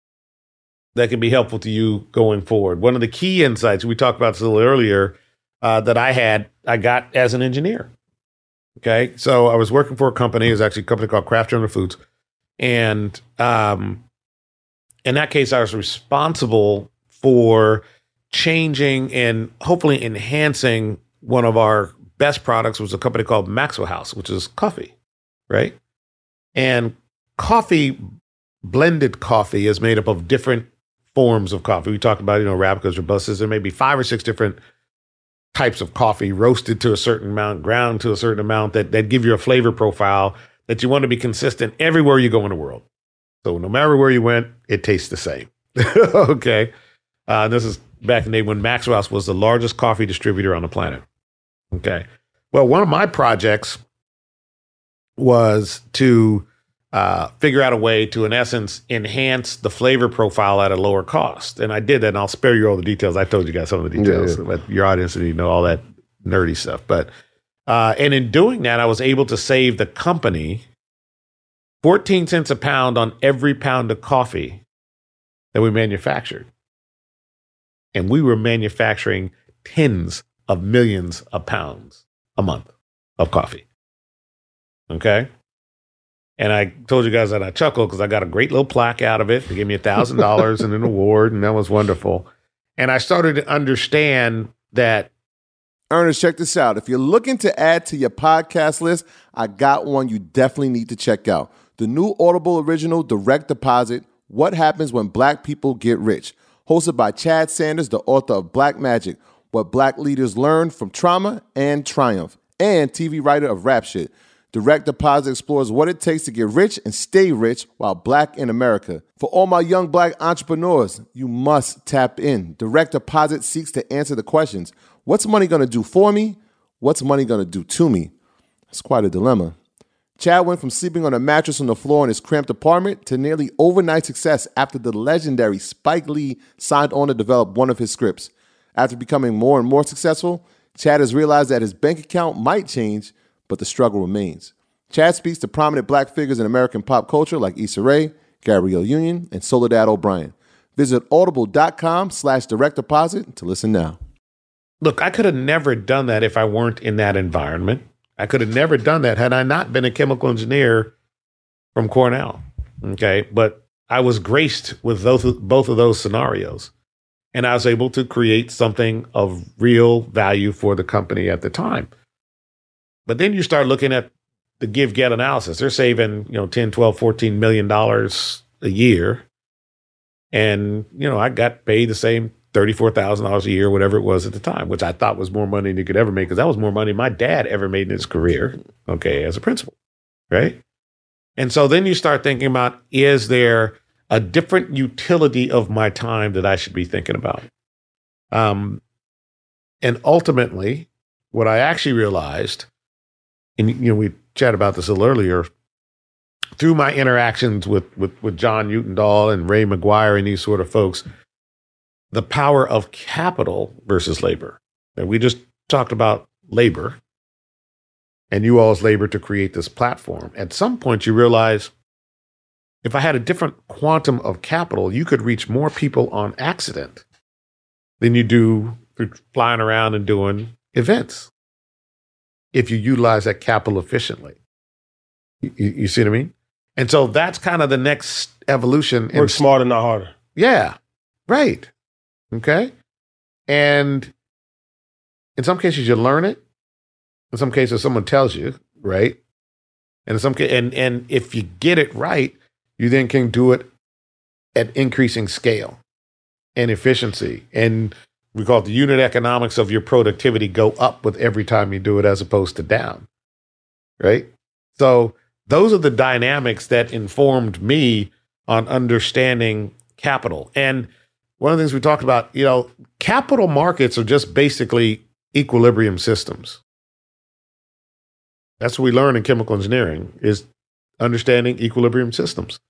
that can be helpful to you going forward. One of the key insights we talked about this a little earlier that I got as an engineer. Okay, so I was working for a company. It was actually a company called Kraft General Foods, and in that case, I was responsible for changing and hopefully enhancing one of our best products. It was a company called Maxwell House, which is coffee, right? And coffee, blended coffee, is made up of different forms of coffee. We talked about, you know, Arabicas, Robustas. There may be 5 or 6 different types of coffee, roasted to a certain amount, ground to a certain amount, that give you a flavor profile that you want to be consistent everywhere you go in the world. So no matter where you went, it tastes the same. Okay. This is back in the day when Maxwell House was the largest coffee distributor on the planet. Okay. Well, one of my projects was to figure out a way to, in essence, enhance the flavor profile at a lower cost. And I did that, and I'll spare you all the details. I told you guys some of the details, but your audience didn't know all that nerdy stuff. But and in doing that, I was able to save the company 14 cents a pound on every pound of coffee that we manufactured. And we were manufacturing tens of millions of pounds a month of coffee. Okay? And I told you guys that I chuckled because I got a great little plaque out of it. They gave me $1,000 and an award, and that was wonderful. And I started to understand that. Ernest, check this out. If you're looking to add to your podcast list, I got one you definitely need to check out. The new Audible original, Direct Deposit, What Happens When Black People Get Rich, hosted by Chad Sanders, the author of Black Magic, What Black Leaders Learn from Trauma and Triumph, and TV writer of Rap Shit. Direct Deposit explores what it takes to get rich and stay rich while black in America. For all my young black entrepreneurs, you must tap in. Direct Deposit seeks to answer the questions, what's money going to do for me? What's money going to do to me? That's quite a dilemma. Chad went from sleeping on a mattress on the floor in his cramped apartment to nearly overnight success after the legendary Spike Lee signed on to develop one of his scripts. After becoming more and more successful, Chad has realized that his bank account might change, but the struggle remains. Chad speaks to prominent black figures in American pop culture like Issa Rae, Gabrielle Union, and Soledad O'Brien. Visit audible.com/directdeposit to listen now. Look, I could have never done that if I weren't in that environment. I could have never done that had I not been a chemical engineer from Cornell. Okay, but I was graced with both of those scenarios. And I was able to create something of real value for the company at the time. But then you start looking at the give-get analysis. They're saving, you know, $10, $12, $14 million a year. And, you know, I got paid the same $34,000 a year, whatever it was at the time, which I thought was more money than you could ever make because that was more money my dad ever made in his career, okay, as a principal, right? And so then you start thinking about, is there a different utility of my time that I should be thinking about? And ultimately, what I actually realized, and, you know, we chatted about this a little earlier, through my interactions with John Utendahl and Ray McGuire and these sort of folks, the power of capital versus labor. And we just talked about labor and you all's labor to create this platform. At some point you realize, if I had a different quantum of capital, you could reach more people on accident than you do through flying around and doing events, if you utilize that capital efficiently. You see what I mean? And so that's kind of the next evolution. Work smarter, not harder. Yeah, right. Okay? And in some cases, you learn it. In some cases, someone tells you, right? And in some and if you get it right, you then can do it at increasing scale and efficiency. And we call it the unit economics of your productivity go up with every time you do it as opposed to down, right? So those are the dynamics that informed me on understanding capital. And one of the things we talked about, you know, capital markets are just basically equilibrium systems. That's what we learn in chemical engineering, is understanding equilibrium systems.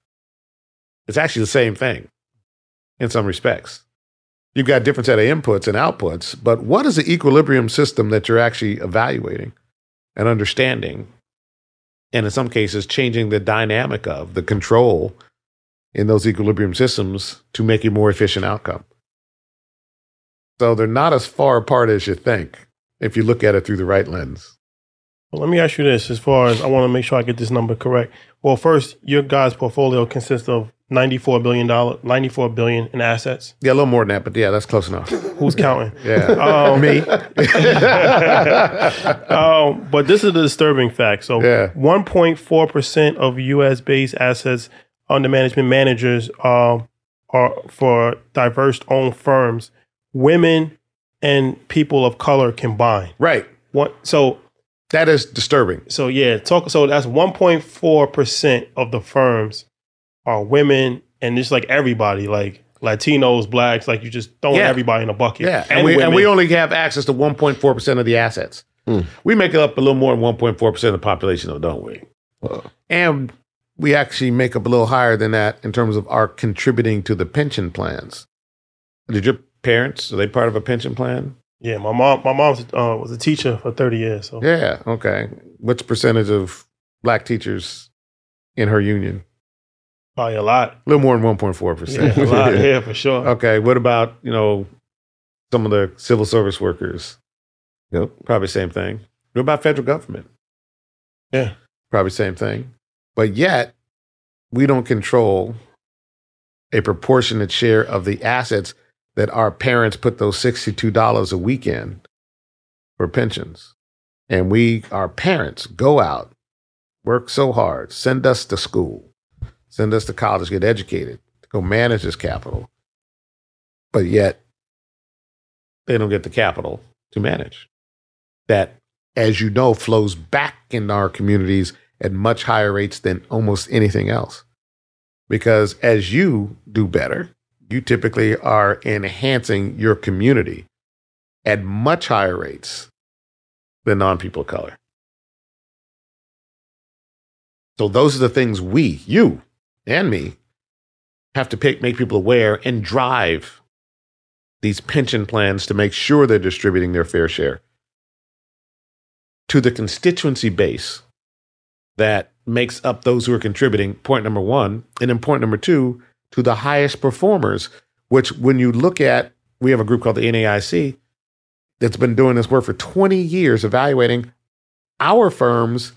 It's actually the same thing in some respects. You've got a different set of inputs and outputs, but what is the equilibrium system that you're actually evaluating and understanding? And in some cases, changing the dynamic of the control in those equilibrium systems to make a more efficient outcome. So they're not as far apart as you think if you look at it through the right lens. Well, let me ask you this, as far as I want to make sure I get this number correct. Well, first, your guys' portfolio consists of $94 billion in assets. Yeah, a little more than that, but yeah, that's close enough. Who's counting? Yeah, me. But this is the disturbing fact. So, 1.4% of U.S.-based assets under management managers are for diverse-owned firms. Women and people of color combined. Right. So That is disturbing. So yeah, so that's 1.4% of the firms are women, and it's like everybody, like Latinos, blacks, like you just throwing everybody in a bucket. Yeah, and we only have access to 1.4% of the assets. We make up a little more than 1.4% of the population, though, don't we? And we actually make up a little higher than that in terms of our contributing to the pension plans. Did your parents, are they part of a pension plan? Yeah, my mom was a teacher for 30 years. So. Yeah, okay. What's percentage of black teachers in her union? Probably a lot. A little more than 1.4%. Yeah, a lot, yeah, for sure. Okay, what about, you know, some of the civil service workers? Yep. Probably same thing. What about federal government? Yeah. Probably same thing. But yet, we don't control a proportionate share of the assets that our parents put those $62 a week in for pensions. And we, our parents, go out, work so hard, send us to school, send us to college, get educated, to go manage this capital. But yet, they don't get the capital to manage. That, as you know, flows back in our communities at much higher rates than almost anything else. Because as you do better, you typically are enhancing your community at much higher rates than non-people of color. So those are the things we, you and me, have to make people aware and drive these pension plans to make sure they're distributing their fair share to the constituency base that makes up those who are contributing, point number one. And then point number two, to the highest performers, which when you look at, we have a group called the NAIC that's been doing this work for 20 years, evaluating our firms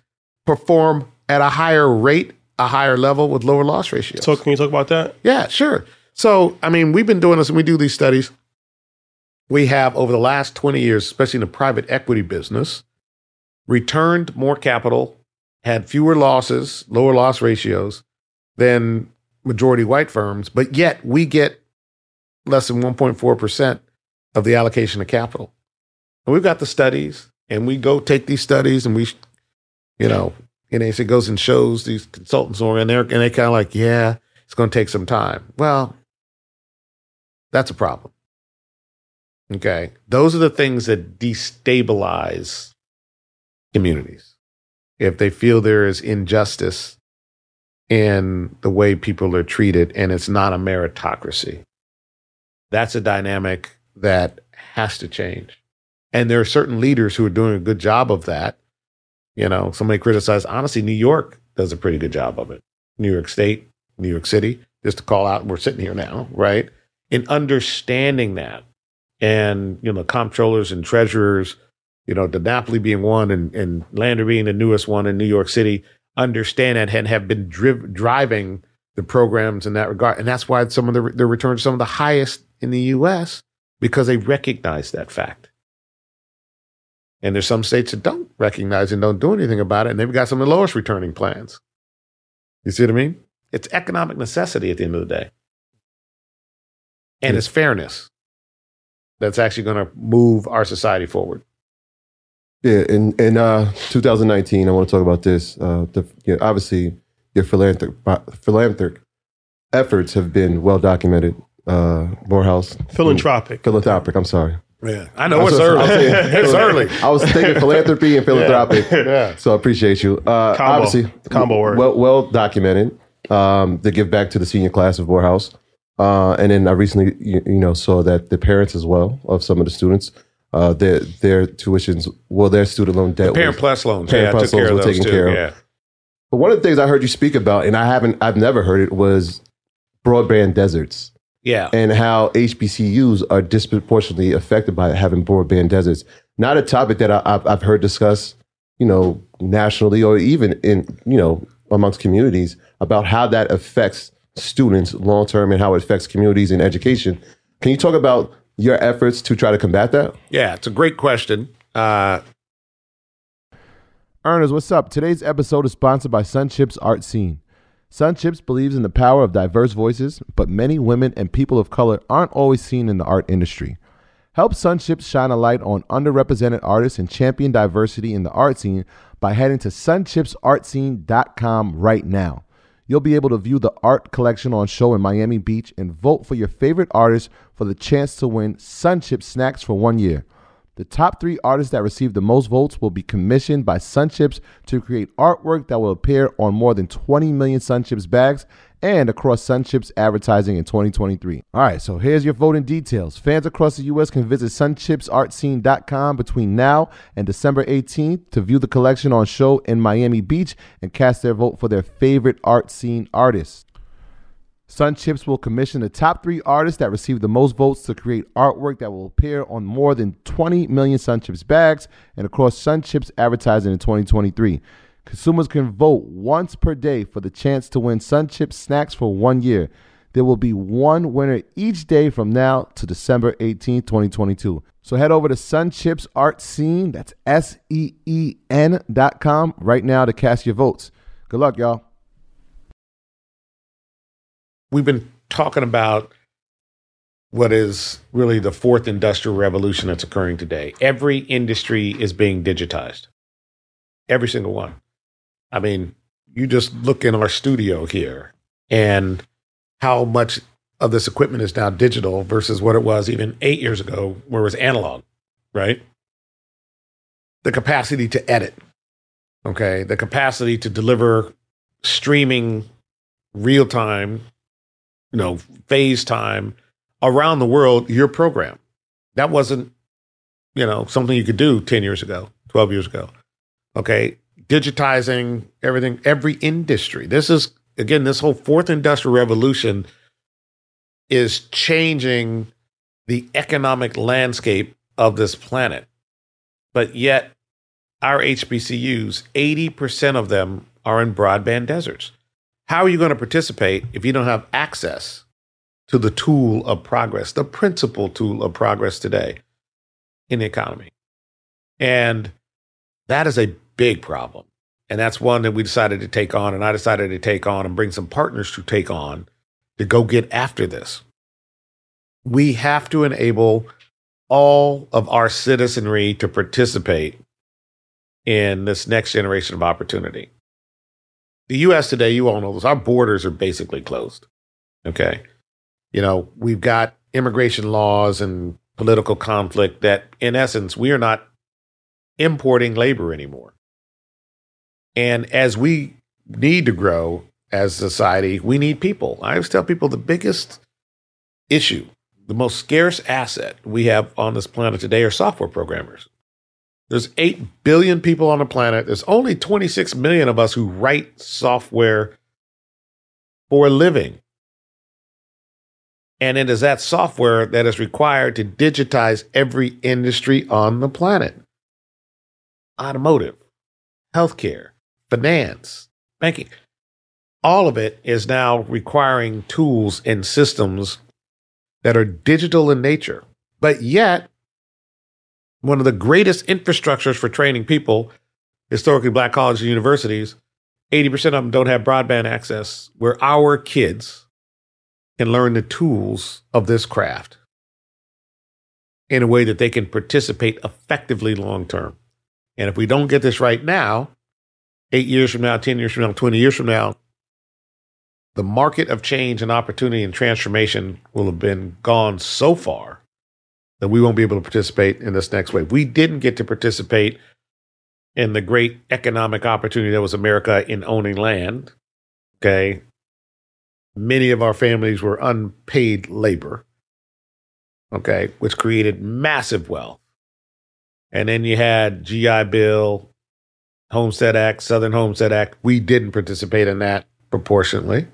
perform at a higher rate, a higher level with lower loss ratios. So can you talk about that? Yeah, sure. So, I mean, we've been doing this and we do these studies. We have over the last 20 years, especially in the private equity business, returned more capital, had fewer losses, lower loss ratios than majority white firms, but yet we get less than 1.4% of the allocation of capital. And we've got the studies, and we go take these studies, and we, you know, NAC goes and shows these consultants over in there, and they kind of like, yeah, it's going to take some time. Well, that's a problem. Okay. Those are the things that destabilize communities. If they feel there is injustice in the way people are treated and it's not a meritocracy, that's a dynamic that has to change. And there are certain leaders who are doing a good job of that. You know, somebody criticized, honestly, New York does a pretty good job of it. New York State, New York City, just to call out, we're sitting here now, right? In understanding that, and, you know, comptrollers and treasurers, you know, DiNapoli being one and Lander being the newest one in New York City, understand that and have been driving the programs in that regard. And that's why some of the returns are some of the highest in the U.S., because they recognize that fact. And there's some states that don't recognize and don't do anything about it, and they've got some of the lowest returning plans. You see what I mean? It's economic necessity at the end of the day. And It's fairness that's actually going to move our society forward. Yeah, in 2019, I want to talk about this. Obviously, your philanthropic efforts have been well documented. Morehouse. Philanthropic. I'm sorry. Yeah, I know it's early. It's early. I was thinking philanthropy and philanthropic. Yeah. So I appreciate you. Combo word. Well documented. They give back to the senior class of Morehouse, and then I recently, you know, saw that the parents as well of some of the students. Their tuitions, well, their student loan debt. Parent plus loans were taken care of. But one of the things I heard you speak about, and I've never heard it, was broadband deserts. Yeah. And how HBCUs are disproportionately affected by having broadband deserts. Not a topic that I've heard discussed, you know, nationally or even in, you know, amongst communities about how that affects students long term and how it affects communities and education. Can you talk about your efforts to try to combat that? Yeah, it's a great question. Earners, what's up? Today's episode is sponsored by SunChips Art Scene. SunChips believes in the power of diverse voices, but many women and people of color aren't always seen in the art industry. Help SunChips shine a light on underrepresented artists and champion diversity in the art scene by heading to sunchipsartscene.com right now. You'll be able to view the art collection on show in Miami Beach and vote for your favorite artist for the chance to win SunChips snacks for 1 year. The top 3 artists that receive the most votes will be commissioned by SunChips to create artwork that will appear on more than 20 million SunChips bags and across SunChips advertising in 2023. All right, so here's your voting details. Fans across the U.S. can visit sunchipsartscene.com between now and December 18th to view the collection on show in Miami Beach and cast their vote for their favorite art scene artists. SunChips will commission the top 3 artists that receive the most votes to create artwork that will appear on more than 20 million SunChips bags and across SunChips advertising in 2023. Consumers can vote once per day for the chance to win SunChips snacks for 1 year. There will be one winner each day from now to December 18, 2022. So head over to SunChips Art Scene, that's SEEN.com right now to cast your votes. Good luck, y'all. We've been talking about what is really the fourth industrial revolution that's occurring today. Every industry is being digitized. Every single one. I mean, you just look in our studio here and how much of this equipment is now digital versus what it was even 8 years ago, where it was analog, right? The capacity to edit, okay? The capacity to deliver streaming real time, you know, phase time around the world, your program. That wasn't, you know, something you could do 10 years ago, 12 years ago. Okay. Digitizing everything, every industry. This is, again, this whole fourth industrial revolution is changing the economic landscape of this planet. But yet our HBCUs, 80% of them are in broadband deserts. How are you going to participate if you don't have access to the tool of progress, the principal tool of progress today in the economy? And that is a big problem. And that's one that we decided to take on, and I decided to take on and bring some partners to take on to go get after this. We have to enable all of our citizenry to participate in this next generation of opportunity. The U.S. today, you all know this, our borders are basically closed, okay? You know, we've got immigration laws and political conflict that, in essence, we are not importing labor anymore. And as we need to grow as society, we need people. I always tell people the biggest issue, the most scarce asset we have on this planet today are software programmers. There's 8 billion people on the planet. There's only 26 million of us who write software for a living. And it is that software that is required to digitize every industry on the planet. Automotive, healthcare, finance, banking. All of it is now requiring tools and systems that are digital in nature. But yet, one of the greatest infrastructures for training people, historically black colleges and universities, 80% of them don't have broadband access, where our kids can learn the tools of this craft in a way that they can participate effectively long term. And if we don't get this right now, 8 years from now, 10 years from now, 20 years from now, the market of change and opportunity and transformation will have been gone so far that we won't be able to participate in this next wave. We didn't get to participate in the great economic opportunity that was America in owning land, okay? Many of our families were unpaid labor, okay, which created massive wealth. And then you had GI Bill, Homestead Act, Southern Homestead Act. We didn't participate in that proportionately.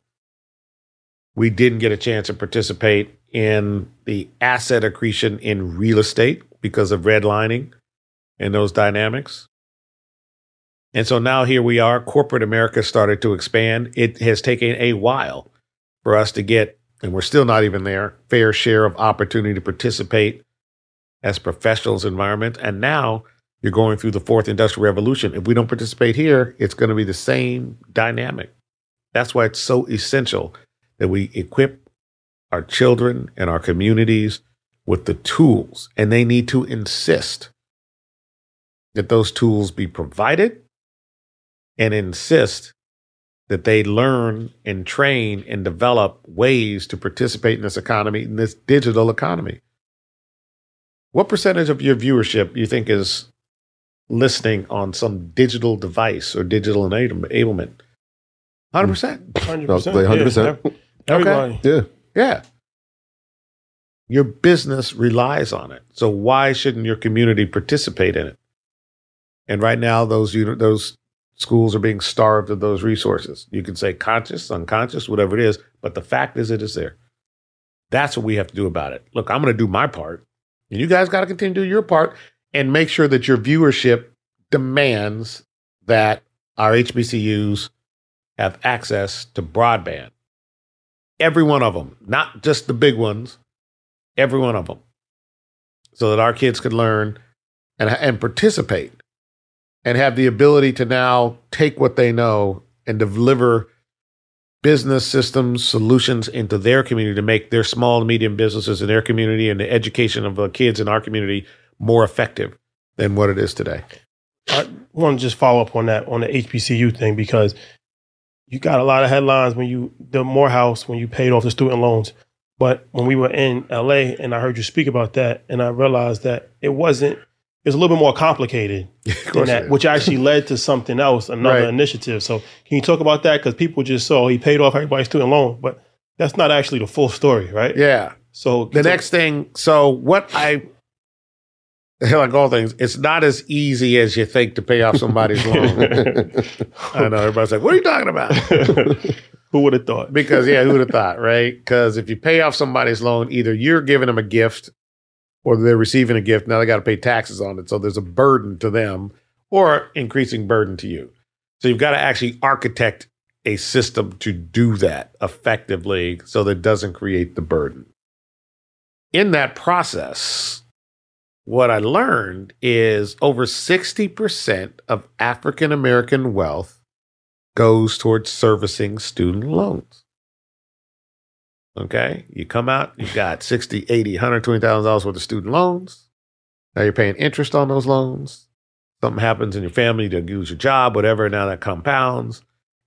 We didn't get a chance to participate in the asset accretion in real estate because of redlining and those dynamics. And so now here we are, corporate America started to expand. It has taken a while for us to get, and we're still not even there, fair share of opportunity to participate as professionals environment. And now you're going through the fourth industrial revolution. If we don't participate here, it's going to be the same dynamic. That's why it's so essential that we equip our children and our communities with the tools, and they need to insist that those tools be provided and insist that they learn and train and develop ways to participate in this economy, in this digital economy. What percentage of your viewership you think is listening on some digital device or digital enablement? 100%. 100%. Yeah. Everybody. Okay. Yeah. Your business relies on it. So why shouldn't your community participate in it? And right now, those schools are being starved of those resources. You can say conscious, unconscious, whatever it is, but the fact is it is there. That's what we have to do about it. Look, I'm going to do my part, and you guys got to continue to do your part and make sure that your viewership demands that our HBCUs have access to broadband. Every one of them, not just the big ones, every one of them, so that our kids can learn and participate and have the ability to now take what they know and deliver business systems, solutions into their community to make their small and medium businesses in their community and the education of the kids in our community more effective than what it is today. I want to just follow up on that, on the HBCU thing, because you got a lot of headlines when you did Morehouse, when you paid off the student loans. But when we were in LA and I heard you speak about that, and I realized that it was a little bit more complicated than that, which actually led to something else, another initiative. So can you talk about that? Because people just saw he paid off everybody's student loan, but that's not actually the full story, right? Yeah. So the next thing, so what like all things, it's not as easy as you think to pay off somebody's loan. I know, everybody's like, what are you talking about? Who would have thought? Because, yeah, who would have thought, right? Because if you pay off somebody's loan, either you're giving them a gift or they're receiving a gift. Now they got to pay taxes on it. So there's a burden to them or increasing burden to you. So you've got to actually architect a system to do that effectively so that it doesn't create the burden. In that process, what I learned is over 60% of African-American wealth goes towards servicing student loans. Okay, you come out, you've got $60,000, $80,000, $120,000 worth of student loans. Now you're paying interest on those loans. Something happens in your family, you lose your job, whatever, now that compounds.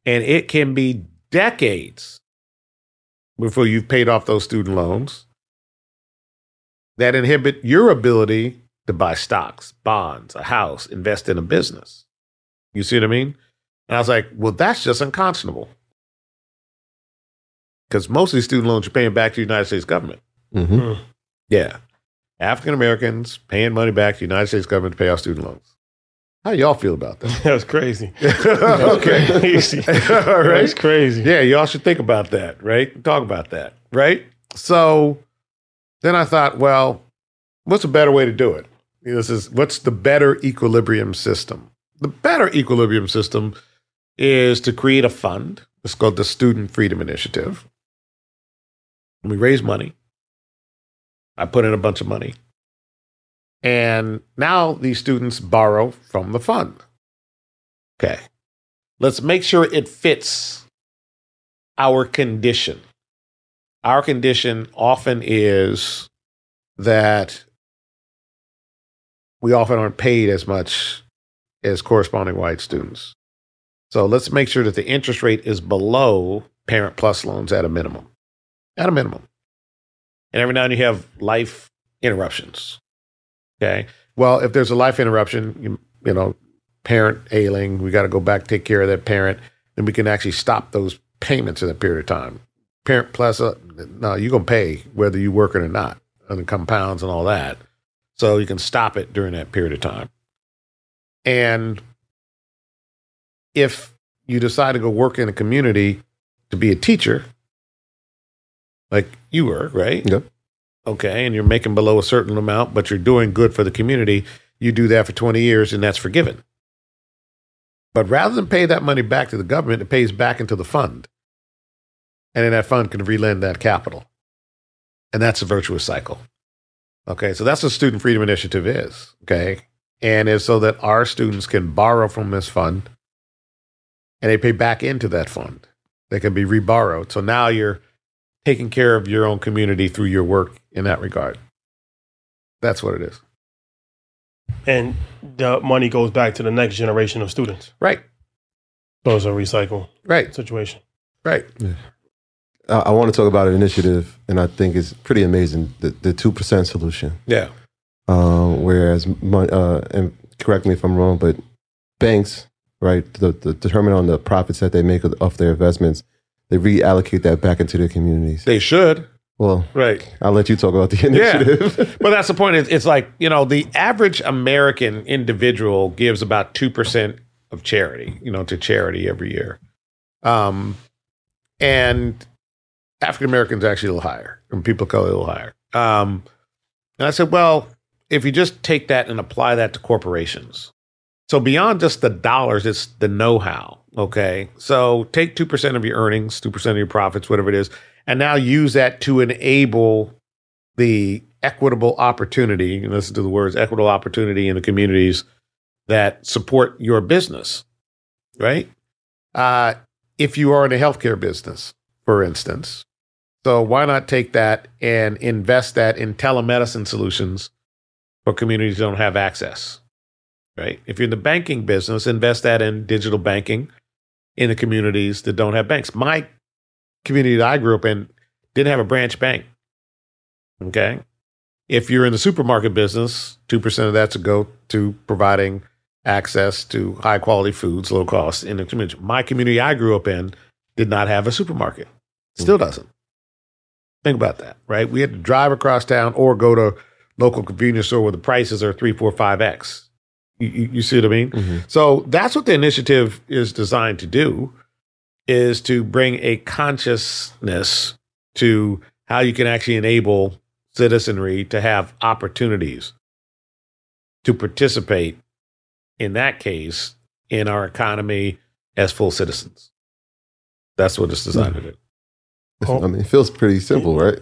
And it can be decades before you've paid off those student loans that inhibit your ability to buy stocks, bonds, a house, invest in a business. You see what I mean? And I was like, well, that's just unconscionable. Because most of these student loans are paying back to the United States government. Mm-hmm. Yeah. African Americans paying money back to the United States government to pay off student loans. How y'all feel about that? That was crazy. Okay. Crazy. All right. That's crazy. Yeah, y'all should think about that, right? Talk about that, right? So then I thought, well, what's a better way to do it? This is, what's the better equilibrium system? The better equilibrium system is to create a fund. It's called the Student Freedom Initiative. And we raise money. I put in a bunch of money. And now these students borrow from the fund. Okay. Let's make sure it fits our condition. Our condition often is that we often aren't paid as much as corresponding white students. So let's make sure that the interest rate is below Parent PLUS loans at a minimum. At a minimum. And every now and then you have life interruptions. Okay? Well, if there's a life interruption, you know, parent ailing, we got to go back, take care of that parent, then we can actually stop those payments in a period of time. Parent PLUS, no, you're going to pay whether you're working or not, and it compounds and all that. So you can stop it during that period of time. And if you decide to go work in a community to be a teacher, like you were, right? Yep. Okay, and you're making below a certain amount, but you're doing good for the community, you do that for 20 years, and that's forgiven. But rather than pay that money back to the government, it pays back into the fund. And then that fund can relend that capital. And that's a virtuous cycle. Okay, so that's what Student Freedom Initiative is, okay? And it's so that our students can borrow from this fund, and they pay back into that fund. They can be reborrowed. So now you're taking care of your own community through your work in that regard. That's what it is. And the money goes back to the next generation of students. Right. So it's a recycle situation. Right. Yeah. I want to talk about an initiative, and I think it's pretty amazing, the 2% solution. Yeah. Whereas, and correct me if I'm wrong, but banks, right, determine on the profits that they make off their investments, they reallocate that back into their communities. They should. Well, right. I'll let you talk about the initiative. Yeah. But that's the point. It's like, you know, the average American individual gives about 2% of charity, you know, to charity every year. And African Americans actually a little higher, and people of color a little higher. And I said, well, if you just take that and apply that to corporations. So beyond just the dollars, it's the know-how, okay? So take 2% of your earnings, 2% of your profits, whatever it is, and now use that to enable the equitable opportunity, and listen to the words, equitable opportunity in the communities that support your business, right? If you are in a healthcare business, for instance. So why not take that and invest that in telemedicine solutions for communities that don't have access, right? If you're in the banking business, invest that in digital banking in the communities that don't have banks. My community that I grew up in didn't have a branch bank, okay? If you're in the supermarket business, 2% of that to go to providing access to high-quality foods, low cost in the community. My community I grew up in did not have a supermarket. Still doesn't. Think about that, right? We had to drive across town or go to local convenience store where the prices are 3, 4, 5x. You see what I mean? Mm-hmm. So that's what the initiative is designed to do, is to bring a consciousness to how you can actually enable citizenry to have opportunities to participate, in that case, in our economy as full citizens. That's what it's designed to do. I mean, it feels pretty simple, right?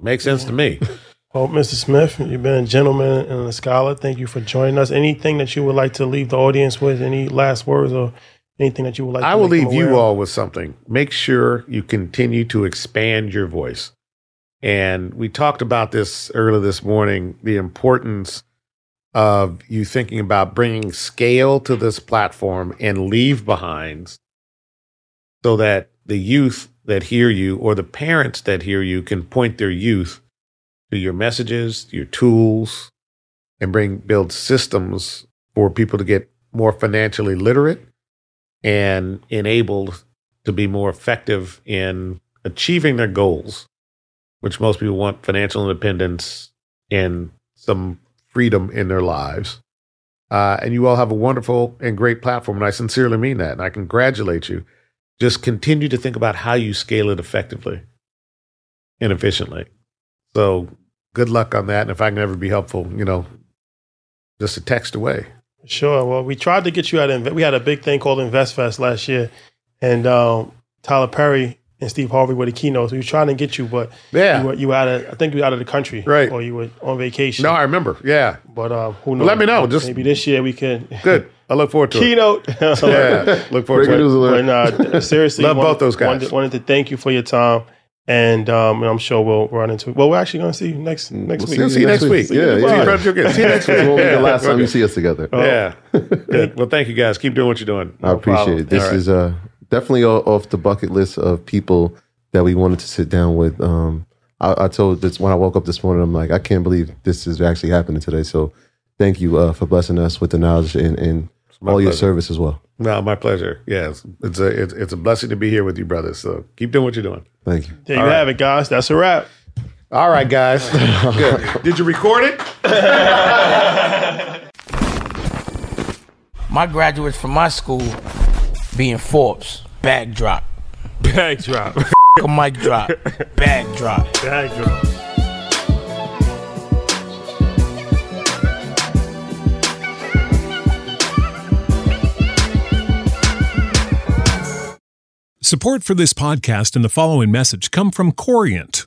Makes sense to me. Hope, Mr. Smith, you've been a gentleman and a scholar. Thank you for joining us. Anything that you would like to leave the audience with? Any last words or anything that you would like to leave them aware of? I will leave you all with something. Make sure you continue to expand your voice. And we talked about this earlier this morning, the importance of you thinking about bringing scale to this platform and leave behinds, so that the youth that hear you or the parents that hear you can point their youth to your messages, your tools, and build systems for people to get more financially literate and enabled to be more effective in achieving their goals, which most people want financial independence and some freedom in their lives. And you all have a wonderful and great platform, and I sincerely mean that, and I congratulate you. Just continue to think about how you scale it effectively and efficiently. So good luck on that. And if I can ever be helpful, you know, just a text away. Sure. Well, we tried to get you out of, we had a big thing called InvestFest last year, and Tyler Perry and Steve Harvey were the keynotes. We were trying to get you, but yeah, you were out of, I think you were out of the country, right? Or you were on vacation. No, I remember. Yeah. But who knows? Let me know. Just maybe this year we could. Good. I look forward to keynote. Keynote. Yeah. Look forward to it. But, seriously. Love both those guys. Wanted to thank you for your time. And I'm sure we'll run into it. Well, we're actually going to see you next week. See you next week. Yeah. See you next week. It won't be the last time you see us together. Oh. Yeah. Good. Well, thank you guys. Keep doing what you're doing. No I appreciate problem. It. This is definitely off the bucket list of people that we wanted to sit down with. I told this when I woke up this morning, I'm like, I can't believe this is actually happening today. So thank you for blessing us with the knowledge and all pleasure. Your service as well. No, my pleasure. Yes, it's a blessing to be here with you, brothers. So keep doing what you're doing. Thank you. There you have it, guys. That's a wrap. All right, guys. Good. Did you record it? My graduates from my school being Forbes, backdrop. Backdrop. A mic drop. Backdrop. Backdrop. Support for this podcast and the following message come from Corient,